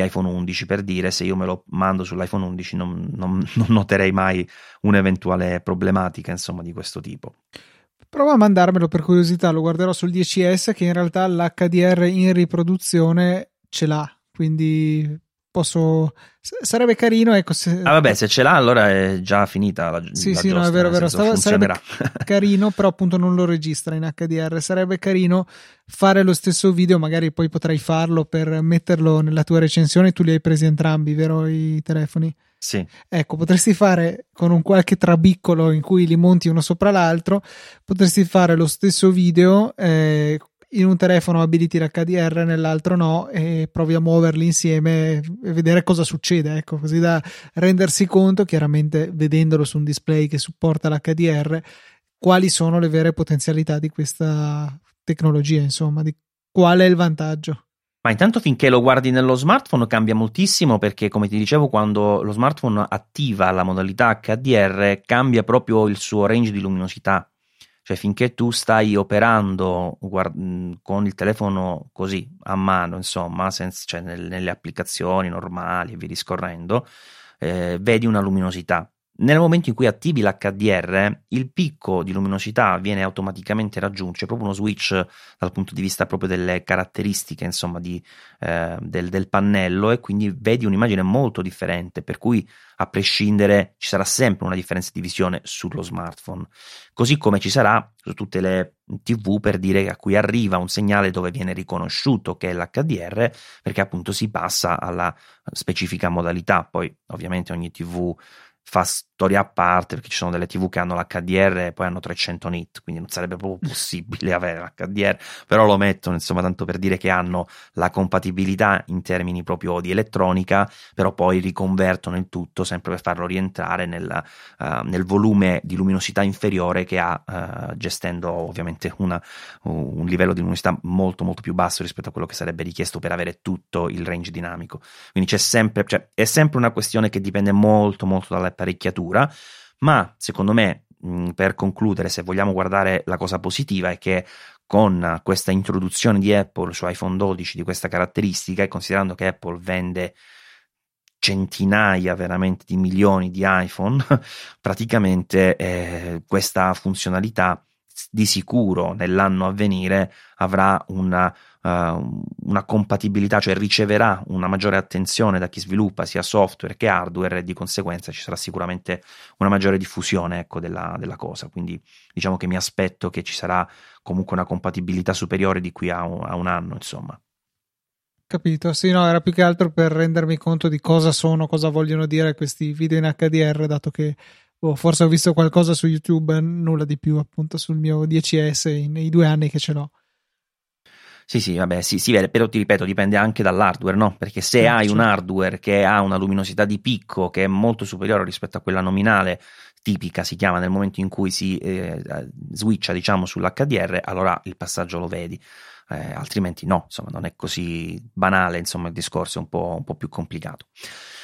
iPhone 11, per dire, se io me lo mando sull'iPhone 11 non noterei mai un'eventuale problematica insomma di questo tipo. Prova a mandarmelo per curiosità, lo guarderò sul 10S, che in realtà l'HDR in riproduzione ce l'ha, quindi sarebbe carino, ecco. Se ce l'ha allora è già finita la giostra, no, è vero, sarebbe carino, però appunto non lo registra in HDR. Sarebbe carino fare lo stesso video, magari poi potrai farlo per metterlo nella tua recensione. Tu li hai presi entrambi, vero, i telefoni? Sì. Ecco, potresti fare con un qualche trabiccolo in cui li monti uno sopra l'altro, potresti fare lo stesso video in un telefono abiliti l'HDR, nell'altro no, e provi a muoverli insieme e vedere cosa succede, ecco, così da rendersi conto, chiaramente vedendolo su un display che supporta l'HDR, quali sono le vere potenzialità di questa tecnologia, insomma, di qual è il vantaggio. Ma intanto finché lo guardi nello smartphone cambia moltissimo, perché come ti dicevo, quando lo smartphone attiva la modalità HDR cambia proprio il suo range di luminosità. Cioè, finché tu stai operando con il telefono così a mano, insomma, cioè nelle applicazioni normali e via discorrendo, vedi una luminosità. Nel momento in cui attivi l'HDR, il picco di luminosità viene automaticamente raggiunto. C'è proprio uno switch dal punto di vista proprio delle caratteristiche, insomma, del pannello, e quindi vedi un'immagine molto differente, per cui a prescindere ci sarà sempre una differenza di visione sullo smartphone, così come ci sarà su tutte le TV, per dire, a cui arriva un segnale dove viene riconosciuto che è l'HDR, perché appunto si passa alla specifica modalità. Poi ovviamente ogni TV fa storia a parte, perché ci sono delle TV che hanno l'HDR e poi hanno 300 nit, quindi non sarebbe proprio possibile avere l'HDR, però lo mettono, insomma, tanto per dire che hanno la compatibilità in termini proprio di elettronica, però poi riconvertono il tutto sempre per farlo rientrare nel volume di luminosità inferiore che ha, gestendo ovviamente un livello di luminosità molto molto più basso rispetto a quello che sarebbe richiesto per avere tutto il range dinamico. Quindi è sempre una questione che dipende molto molto dall'apparecchiatura. Ma secondo me, per concludere, se vogliamo guardare la cosa positiva, è che con questa introduzione di Apple su iPhone 12 di questa caratteristica, e considerando che Apple vende centinaia veramente di milioni di iPhone, praticamente questa funzionalità di sicuro nell'anno a venire avrà una compatibilità, cioè riceverà una maggiore attenzione da chi sviluppa sia software che hardware, e di conseguenza ci sarà sicuramente una maggiore diffusione, ecco, della cosa. Quindi diciamo che mi aspetto che ci sarà comunque una compatibilità superiore di qui a un anno, insomma. Capito, sì, no, era più che altro per rendermi conto di cosa vogliono dire questi video in HDR, dato che forse ho visto qualcosa su YouTube, nulla di più, appunto, sul mio 10S nei 2 anni che ce l'ho. Sì, vabbè, sì, si vede, però ti ripeto, dipende anche dall'hardware, no? Perché se hai un hardware che ha una luminosità di picco che è molto superiore rispetto a quella nominale, tipica si chiama, nel momento in cui si switcha, diciamo, sull'HDR, allora il passaggio lo vedi, altrimenti no, insomma, non è così banale, insomma, il discorso è un po' più complicato.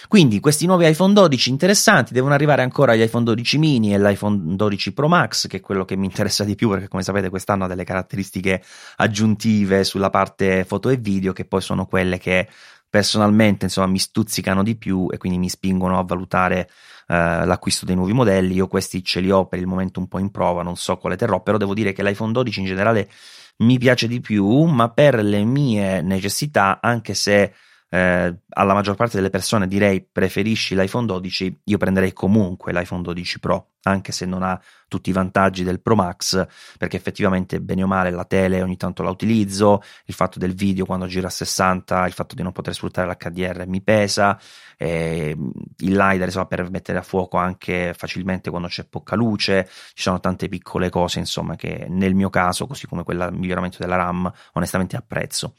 Quindi questi nuovi iPhone 12 interessanti, devono arrivare ancora gli iPhone 12 mini e l'iPhone 12 Pro Max, che è quello che mi interessa di più, perché come sapete quest'anno ha delle caratteristiche aggiuntive sulla parte foto e video, che poi sono quelle che personalmente, insomma, mi stuzzicano di più e quindi mi spingono a valutare l'acquisto dei nuovi modelli. Io questi ce li ho per il momento un po' in prova, non so quale terrò, però devo dire che l'iPhone 12 in generale mi piace di più, ma per le mie necessità, anche se alla maggior parte delle persone direi preferisci l'iPhone 12, io prenderei comunque l'iPhone 12 Pro, anche se non ha tutti i vantaggi del Pro Max, perché effettivamente bene o male la tele ogni tanto la utilizzo, il fatto del video quando gira a 60, il fatto di non poter sfruttare l'HDR mi pesa, il LiDAR insomma, per mettere a fuoco anche facilmente quando c'è poca luce, ci sono tante piccole cose insomma che nel mio caso, così come quel miglioramento della RAM, onestamente apprezzo.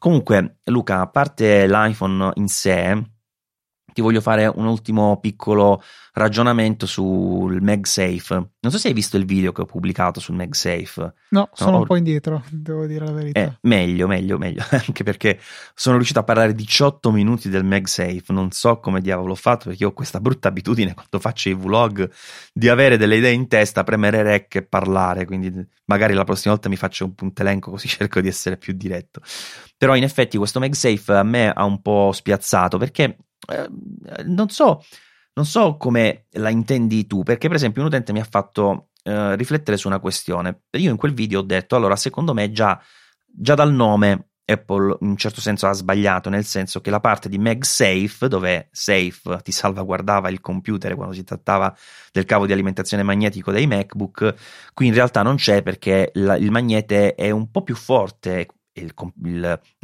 Comunque Luca, a parte l'iPhone in sé, ti voglio fare un ultimo piccolo ragionamento sul MagSafe. Non so se hai visto il video che ho pubblicato sul MagSafe. No, sono un po' indietro, devo dire la verità. Meglio, anche perché sono riuscito a parlare 18 minuti del MagSafe. Non so come diavolo ho fatto, perché io ho questa brutta abitudine quando faccio i vlog di avere delle idee in testa, premere rec e parlare, quindi magari la prossima volta mi faccio un puntelenco così cerco di essere più diretto. Però in effetti questo MagSafe a me ha un po' spiazzato, perché non so come la intendi tu, perché per esempio un utente mi ha fatto riflettere su una questione. Io in quel video ho detto, allora secondo me già dal nome Apple in un certo senso ha sbagliato, nel senso che la parte di MagSafe, dove safe ti salvaguardava il computer quando si trattava del cavo di alimentazione magnetico dei MacBook, qui in realtà non c'è, perché il magnete è un po' più forte, il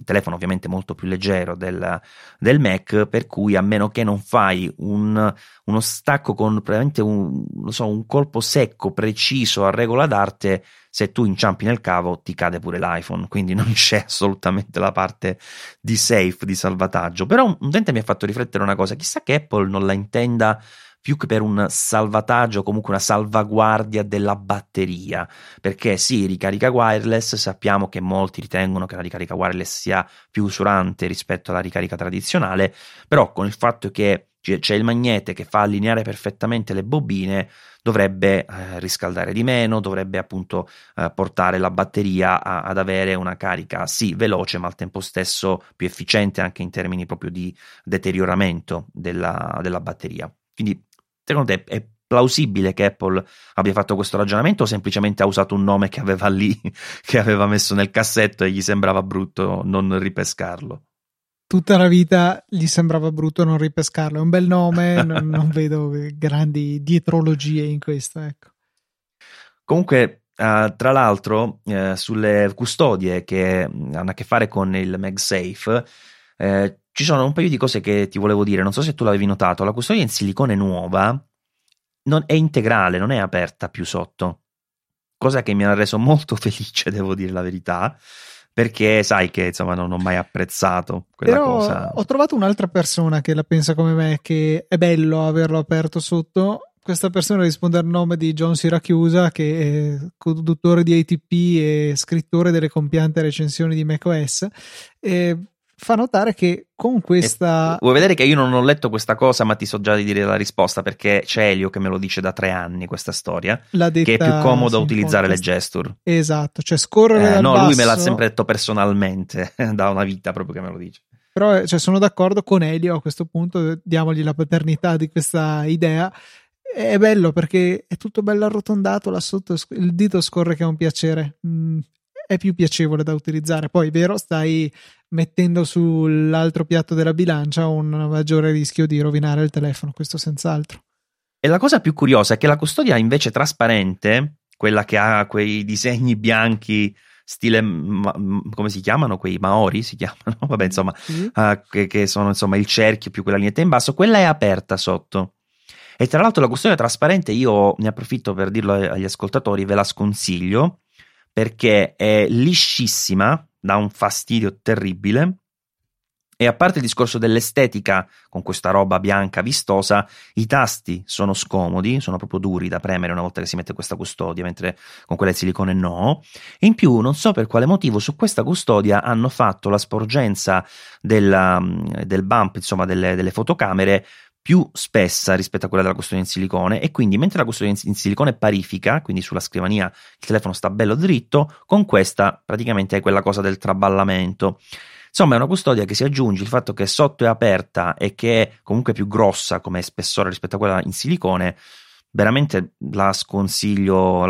telefono ovviamente molto più leggero del Mac, per cui a meno che non fai uno stacco con praticamente un colpo secco preciso a regola d'arte, se tu inciampi nel cavo ti cade pure l'iPhone, quindi non c'è assolutamente la parte di safe, di salvataggio. Però un utente mi ha fatto riflettere una cosa, chissà che Apple non la intenda più che per un salvataggio, comunque una salvaguardia della batteria, perché sì, ricarica wireless, sappiamo che molti ritengono che la ricarica wireless sia più usurante rispetto alla ricarica tradizionale, però con il fatto che c'è il magnete che fa allineare perfettamente le bobine, dovrebbe riscaldare di meno, dovrebbe appunto portare la batteria ad avere una carica sì veloce, ma al tempo stesso più efficiente anche in termini proprio di deterioramento della batteria. Quindi secondo te è plausibile che Apple abbia fatto questo ragionamento, o semplicemente ha usato un nome che aveva lì, che aveva messo nel cassetto e gli sembrava brutto non ripescarlo? Tutta la vita gli sembrava brutto non ripescarlo, è un bel nome, non vedo grandi dietrologie in questo, ecco. Comunque tra l'altro sulle custodie che hanno a che fare con il MagSafe ci sono un paio di cose che ti volevo dire, non so se tu l'avevi notato. La custodia in silicone nuova è integrale, non è aperta più sotto, cosa che mi ha reso molto felice, devo dire la verità, perché sai che insomma non ho mai apprezzato quella cosa. Ho trovato un'altra persona che la pensa come me, che è bello averlo aperto sotto. Questa persona risponde al nome di John Siracusa, che è conduttore di ATP e scrittore delle compiante recensioni di macOS, e fa notare che con questa... Vuoi vedere che io non ho letto questa cosa, ma ti so già di dire la risposta, perché c'è Elio che me lo dice da 3 anni questa storia, l'ha detta, che è più comodo utilizzare le gesture. Esatto, cioè scorrere dal basso. No, lui me l'ha sempre detto personalmente, da una vita proprio che me lo dice. Però cioè, sono d'accordo con Elio a questo punto, diamogli la paternità di questa idea. È bello perché è tutto bello arrotondato, là sotto il dito scorre che è un piacere. È più piacevole da utilizzare. Poi è vero, stai mettendo sull'altro piatto della bilancia un maggiore rischio di rovinare il telefono, questo senz'altro. E la cosa più curiosa è che la custodia invece trasparente, quella che ha quei disegni bianchi stile come si chiamano? Quei Maori si chiamano? Vabbè, insomma, che sono insomma il cerchio più quella lineetta in basso, quella è aperta sotto. E tra l'altro la custodia trasparente, io ne approfitto per dirlo agli ascoltatori, ve la sconsiglio, perché è liscissima, dà un fastidio terribile, e a parte il discorso dell'estetica con questa roba bianca vistosa, i tasti sono scomodi, sono proprio duri da premere una volta che si mette questa custodia, mentre con quella di silicone no. E in più non so per quale motivo su questa custodia hanno fatto la sporgenza del bump, insomma delle fotocamere, più spessa rispetto a quella della custodia in silicone, e quindi mentre la custodia in silicone è parifica, quindi sulla scrivania il telefono sta bello dritto, con questa praticamente è quella cosa del traballamento. Insomma è una custodia che si aggiunge il fatto che sotto è aperta e che è comunque più grossa come spessore rispetto a quella in silicone, veramente la sconsiglio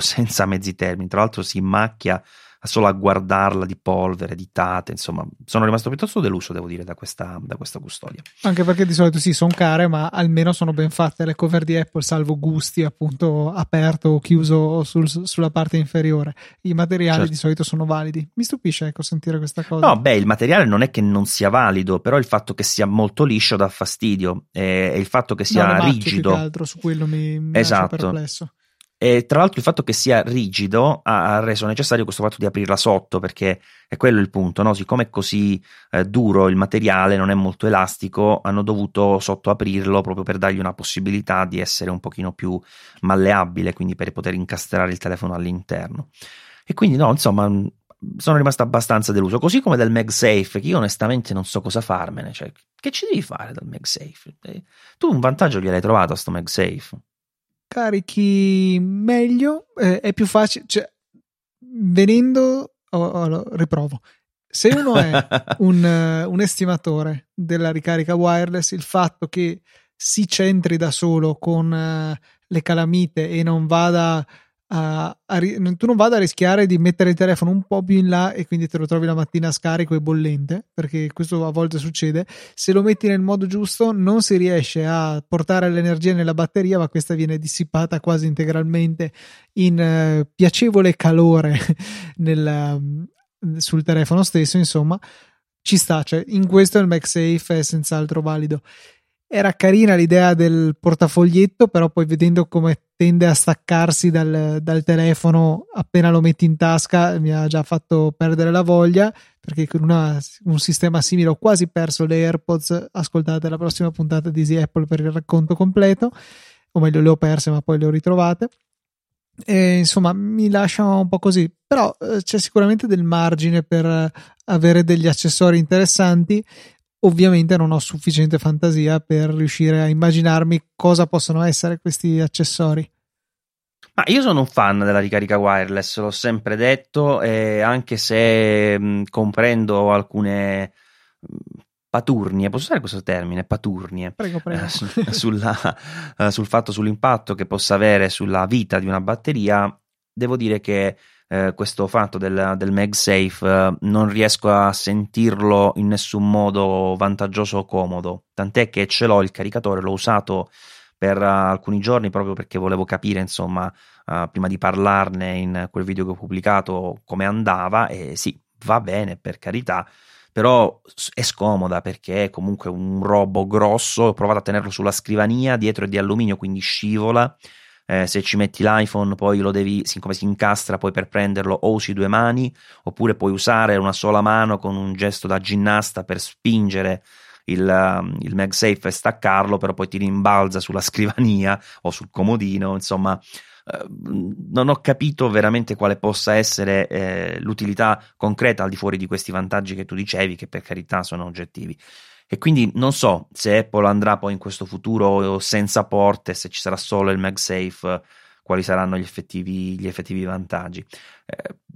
senza mezzi termini. Tra l'altro si macchia solo a guardarla, di polvere, di tate, insomma sono rimasto piuttosto deluso, devo dire, da questa custodia, anche perché di solito sì, sono care, ma almeno sono ben fatte le cover di Apple, salvo gusti appunto aperto o chiuso sulla parte inferiore. I materiali, certo, di solito sono validi. Mi stupisce, ecco, sentire questa cosa. No, beh, il materiale non è che non sia valido, però il fatto che sia molto liscio dà fastidio, e il fatto che sia rigido, più che altro su quello mi esatto, lascia perplesso. E tra l'altro il fatto che sia rigido ha reso necessario questo fatto di aprirla sotto, perché è quello il punto, no? Siccome è così duro il materiale, non è molto elastico, hanno dovuto sotto aprirlo proprio per dargli una possibilità di essere un pochino più malleabile, quindi per poter incastrare il telefono all'interno. E quindi no, insomma, sono rimasto abbastanza deluso, così come del MagSafe, che io onestamente non so cosa farmene, cioè che ci devi fare dal MagSafe? Tu un vantaggio gliel'hai trovato a sto MagSafe? Carichi meglio, è più facile, cioè, venendo riprovo, se uno è un estimatore della ricarica wireless, il fatto che si centri da solo con le calamite e non vada tu non vada a rischiare di mettere il telefono un po' più in là e quindi te lo trovi la mattina scarico e bollente, perché questo a volte succede. Se lo metti nel modo giusto non si riesce a portare l'energia nella batteria, ma questa viene dissipata quasi integralmente in piacevole calore sul telefono stesso. Insomma, ci sta, cioè, in questo il MagSafe è senz'altro valido. Era carina l'idea del portafoglietto, però poi vedendo come tende a staccarsi dal telefono appena lo metti in tasca mi ha già fatto perdere la voglia, perché con un sistema simile ho quasi perso le AirPods. Ascoltate la prossima puntata di Easy Apple per il racconto completo, o meglio le ho perse ma poi le ho ritrovate, e insomma mi lascia un po' così. Però c'è sicuramente del margine per avere degli accessori interessanti. Ovviamente non ho sufficiente fantasia per riuscire a immaginarmi cosa possono essere questi accessori. Ma io sono un fan della ricarica wireless, l'ho sempre detto, e anche se comprendo alcune paturnie, posso usare questo termine? Paturnie. Prego. Sul fatto, sull'impatto che possa avere sulla vita di una batteria, devo dire che questo fatto del MagSafe non riesco a sentirlo in nessun modo vantaggioso o comodo, tant'è che ce l'ho il caricatore, l'ho usato per alcuni giorni proprio perché volevo capire, insomma, prima di parlarne in quel video che ho pubblicato, come andava. E sì, va bene, per carità, però è scomoda perché è comunque un robo grosso. Ho provato a tenerlo sulla scrivania, dietro è di alluminio quindi scivola. Se ci metti l'iPhone poi lo devi, siccome si incastra, poi per prenderlo o usi due mani, oppure puoi usare una sola mano con un gesto da ginnasta per spingere il MagSafe e staccarlo, però poi ti rimbalza sulla scrivania o sul comodino. Insomma, non ho capito veramente quale possa essere l'utilità concreta al di fuori di questi vantaggi che tu dicevi, che per carità sono oggettivi. E quindi non so se Apple andrà poi in questo futuro senza porte, se ci sarà solo il MagSafe, quali saranno gli effettivi vantaggi.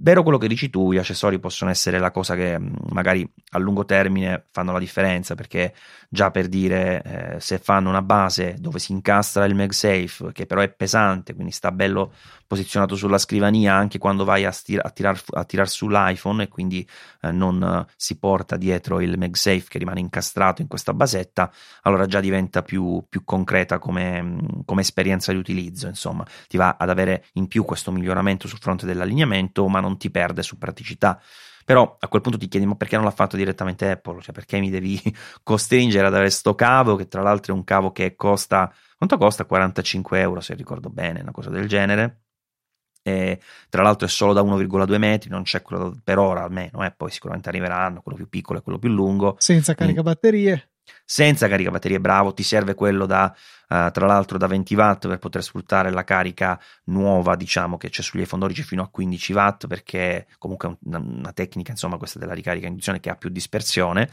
Vero quello che dici tu, gli accessori possono essere la cosa che magari a lungo termine fanno la differenza, perché già per dire se fanno una base dove si incastra il MagSafe, che però è pesante, quindi sta bello posizionato sulla scrivania anche quando vai a tirar sull'iPhone, e quindi non si porta dietro il MagSafe che rimane incastrato in questa basetta, allora già diventa più concreta come esperienza di utilizzo. Insomma, ti va ad avere in più questo miglioramento sul fronte dell'allineamento, ma non ti perde su praticità. Però a quel punto ti chiedi, ma perché non l'ha fatto direttamente Apple? Cioè, perché mi devi costringere ad avere sto cavo, che tra l'altro è un cavo che costa, quanto costa? 45 euro, se ricordo bene, una cosa del genere. E tra l'altro è solo da 1,2 metri, non c'è quello per ora almeno, poi sicuramente arriveranno quello più piccolo e quello più lungo, senza caricabatterie. Senza caricabatterie, bravo, ti serve quello da tra l'altro da 20 watt per poter sfruttare la carica nuova, diciamo, che c'è sugli iPhone 12 fino a 15 watt, perché comunque è una tecnica, insomma, questa della ricarica in induzione, che ha più dispersione.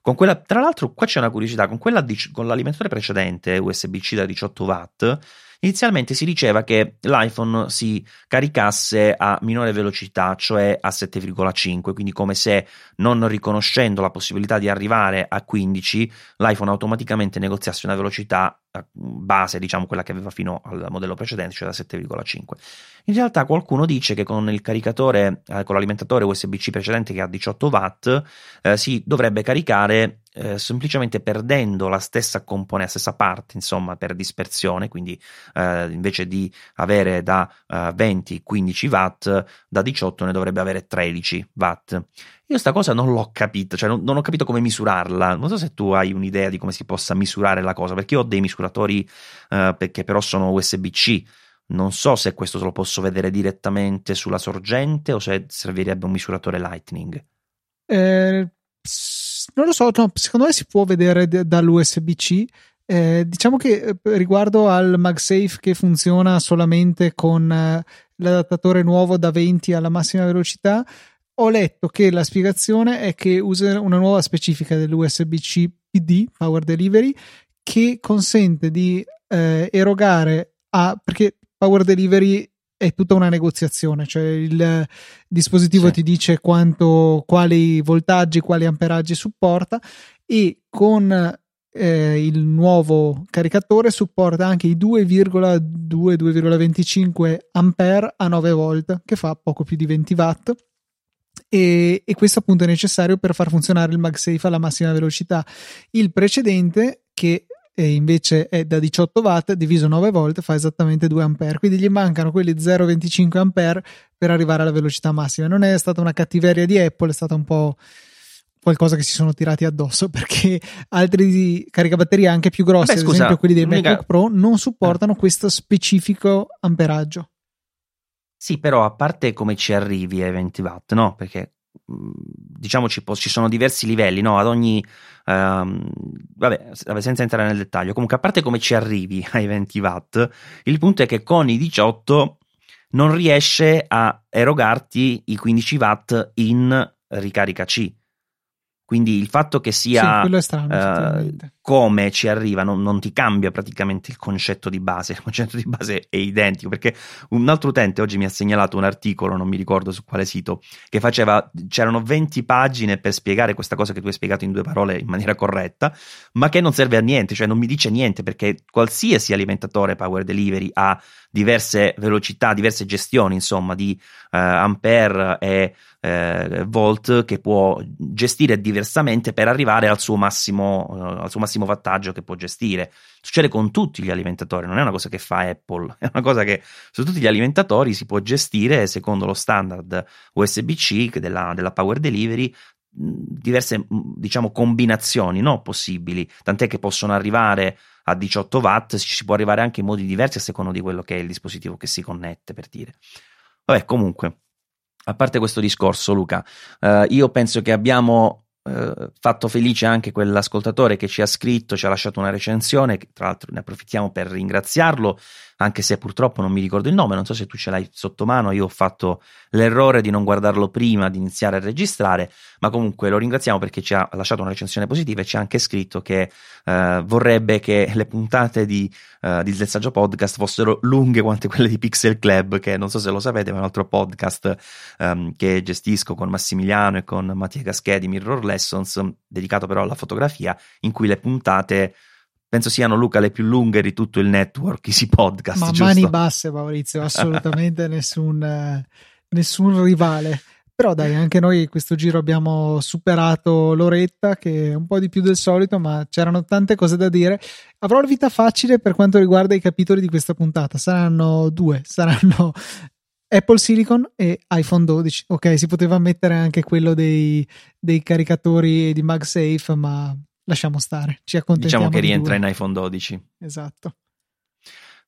Con quella, tra l'altro, qua c'è una curiosità, con l'alimentatore precedente USB-C da 18 watt Inizialmente si diceva che l'iPhone si caricasse a minore velocità, cioè a 7,5, quindi come se, non riconoscendo la possibilità di arrivare a 15, l'iPhone automaticamente negoziasse una velocità base, diciamo quella che aveva fino al modello precedente, cioè da 7,5. In realtà qualcuno dice che con il caricatore, con l'alimentatore USB-C precedente che ha 18 watt, si dovrebbe caricare semplicemente perdendo la stessa componente, la stessa parte, insomma, per dispersione, quindi invece di avere da 20-15 watt, da 18 ne dovrebbe avere 13 watt. Io sta cosa non l'ho capita, cioè non ho capito come misurarla. Non so se tu hai un'idea di come si possa misurare la cosa, perché io ho dei misuratori che però sono USB-C. Non so se questo lo posso vedere direttamente sulla sorgente o se servirebbe un misuratore Lightning. Non lo so, no, secondo me si può vedere dall'USB-C. Diciamo che riguardo al MagSafe, che funziona solamente con l'adattatore nuovo da 20 alla massima velocità, ho letto che la spiegazione è che usa una nuova specifica dell'USB-C PD, Power Delivery, che consente di erogare a... perché Power Delivery è tutta una negoziazione, cioè il dispositivo ti dice quali voltaggi, quali amperaggi supporta, e con il nuovo caricatore supporta anche i 2,2-2,25 ampere a 9 volt, che fa poco più di 20 watt. E questo appunto è necessario per far funzionare il MagSafe alla massima velocità. Il precedente, che invece è da 18 watt diviso 9 volt, fa esattamente 2 ampere, quindi gli mancano quelli 0,25 ampere per arrivare alla velocità massima. Non è stata una cattiveria di Apple, è stata un po' qualcosa che si sono tirati addosso, perché altri caricabatterie anche più grossi, ad esempio quelli dei MacBook Pro, non supportano questo specifico amperaggio. Sì, però a parte come ci arrivi ai 20 watt, no? Perché diciamoci ci sono diversi livelli, no? Ad ogni vabbè, senza entrare nel dettaglio, comunque a parte come ci arrivi ai 20 watt, il punto è che con i 18 non riesce a erogarti i 15 watt in ricarica C. Quindi il fatto che sia strano, come ci arriva non ti cambia praticamente il concetto di base. Il concetto di base è identico, perché un altro utente oggi mi ha segnalato un articolo, non mi ricordo su quale sito, che c'erano 20 pagine per spiegare questa cosa che tu hai spiegato in 2 parole in maniera corretta, ma che non serve a niente, cioè non mi dice niente, perché qualsiasi alimentatore Power Delivery ha diverse velocità, diverse gestioni, insomma, di ampere e volt, che può gestire diversamente per arrivare al suo massimo wattaggio che può gestire. Succede con tutti gli alimentatori, non è una cosa che fa Apple, è una cosa che su tutti gli alimentatori si può gestire secondo lo standard USB-C della Power Delivery, diverse, diciamo, combinazioni, no, possibili, tant'è che possono arrivare a 18 watt, ci si può arrivare anche in modi diversi a seconda di quello che è il dispositivo che si connette, per dire. Vabbè, comunque, a parte questo discorso, Luca, io penso che abbiamo fatto felice anche quell'ascoltatore che ci ha scritto, ci ha lasciato una recensione, che tra l'altro ne approfittiamo per ringraziarlo, anche se purtroppo non mi ricordo il nome, non so se tu ce l'hai sotto mano, io ho fatto l'errore di non guardarlo prima di iniziare a registrare, ma comunque lo ringraziamo perché ci ha lasciato una recensione positiva e ci ha anche scritto che vorrebbe che le puntate di Saggio Podcast fossero lunghe quante quelle di Pixel Club, che non so se lo sapete, ma è un altro podcast che gestisco con Massimiliano e con Mattia Caschedi, Mirror Lessons, dedicato però alla fotografia, in cui le puntate penso siano, Luca, le più lunghe di tutto il network Easy Podcast, ma giusto? Mani basse, Maurizio, assolutamente nessun rivale. Però dai, anche noi questo giro abbiamo superato l'oretta, che è un po' di più del solito, ma c'erano tante cose da dire. Avrò la vita facile per quanto riguarda i capitoli di questa puntata, saranno 2, saranno Apple Silicon e iPhone 12. Ok, si poteva mettere anche quello dei caricatori di MagSafe, ma lasciamo stare, ci accontentiamo. Diciamo che rientra in iPhone 12. Esatto.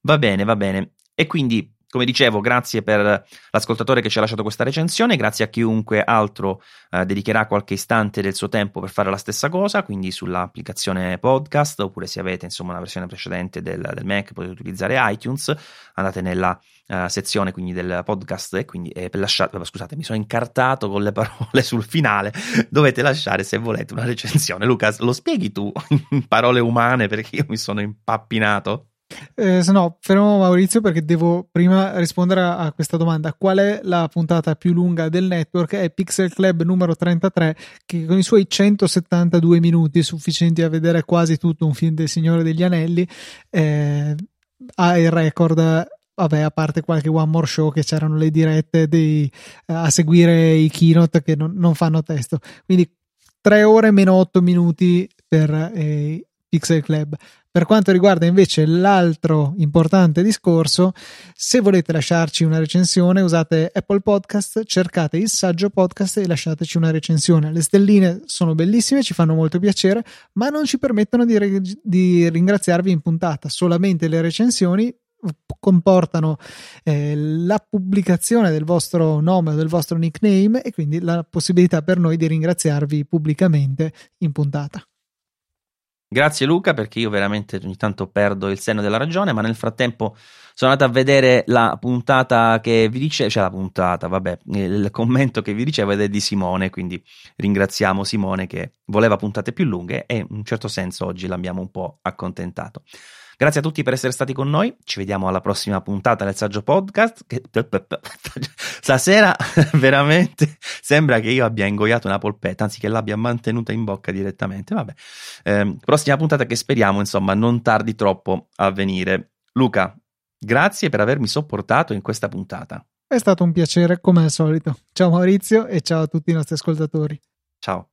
Va bene. E quindi, come dicevo, grazie per l'ascoltatore che ci ha lasciato questa recensione, grazie a chiunque altro dedicherà qualche istante del suo tempo per fare la stessa cosa, quindi sull'applicazione podcast, oppure se avete, insomma, una versione precedente del Mac potete utilizzare iTunes, andate nella sezione quindi del podcast e quindi scusate, mi sono incartato con le parole sul finale, dovete lasciare, se volete, una recensione. Luca, lo spieghi tu in parole umane, perché io mi sono impappinato? Se no, fermo Maurizio, perché devo prima rispondere a questa domanda. Qual è la puntata più lunga del network? È Pixel Club numero 33, che con i suoi 172 minuti, sufficienti a vedere quasi tutto un film del Signore degli Anelli, ha il record. Vabbè, a parte qualche One More Show, che c'erano le dirette a seguire i keynote che non fanno testo. Quindi 3 ore meno 8 minuti per Pixel Club. Per quanto riguarda invece l'altro importante discorso, se volete lasciarci una recensione, usate Apple Podcast, cercate il Saggio Podcast e lasciateci una recensione. Le stelline sono bellissime, ci fanno molto piacere, ma non ci permettono di ringraziarvi in puntata. Solamente le recensioni comportano la pubblicazione del vostro nome o del vostro nickname, e quindi la possibilità per noi di ringraziarvi pubblicamente in puntata. Grazie Luca, perché io veramente ogni tanto perdo il senno della ragione, ma nel frattempo sono andato a vedere la puntata che vi dicevo, cioè la puntata, vabbè, il commento che vi dicevo ed è di Simone, quindi ringraziamo Simone che voleva puntate più lunghe e in un certo senso oggi l'abbiamo un po' accontentato. Grazie a tutti per essere stati con noi, ci vediamo alla prossima puntata del Saggio Podcast. Stasera veramente sembra che io abbia ingoiato una polpetta, anzi che l'abbia mantenuta in bocca direttamente. Vabbè, prossima puntata che speriamo insomma non tardi troppo a venire. Luca, grazie per avermi sopportato in questa puntata. È stato un piacere come al solito. Ciao Maurizio e ciao a tutti i nostri ascoltatori. Ciao.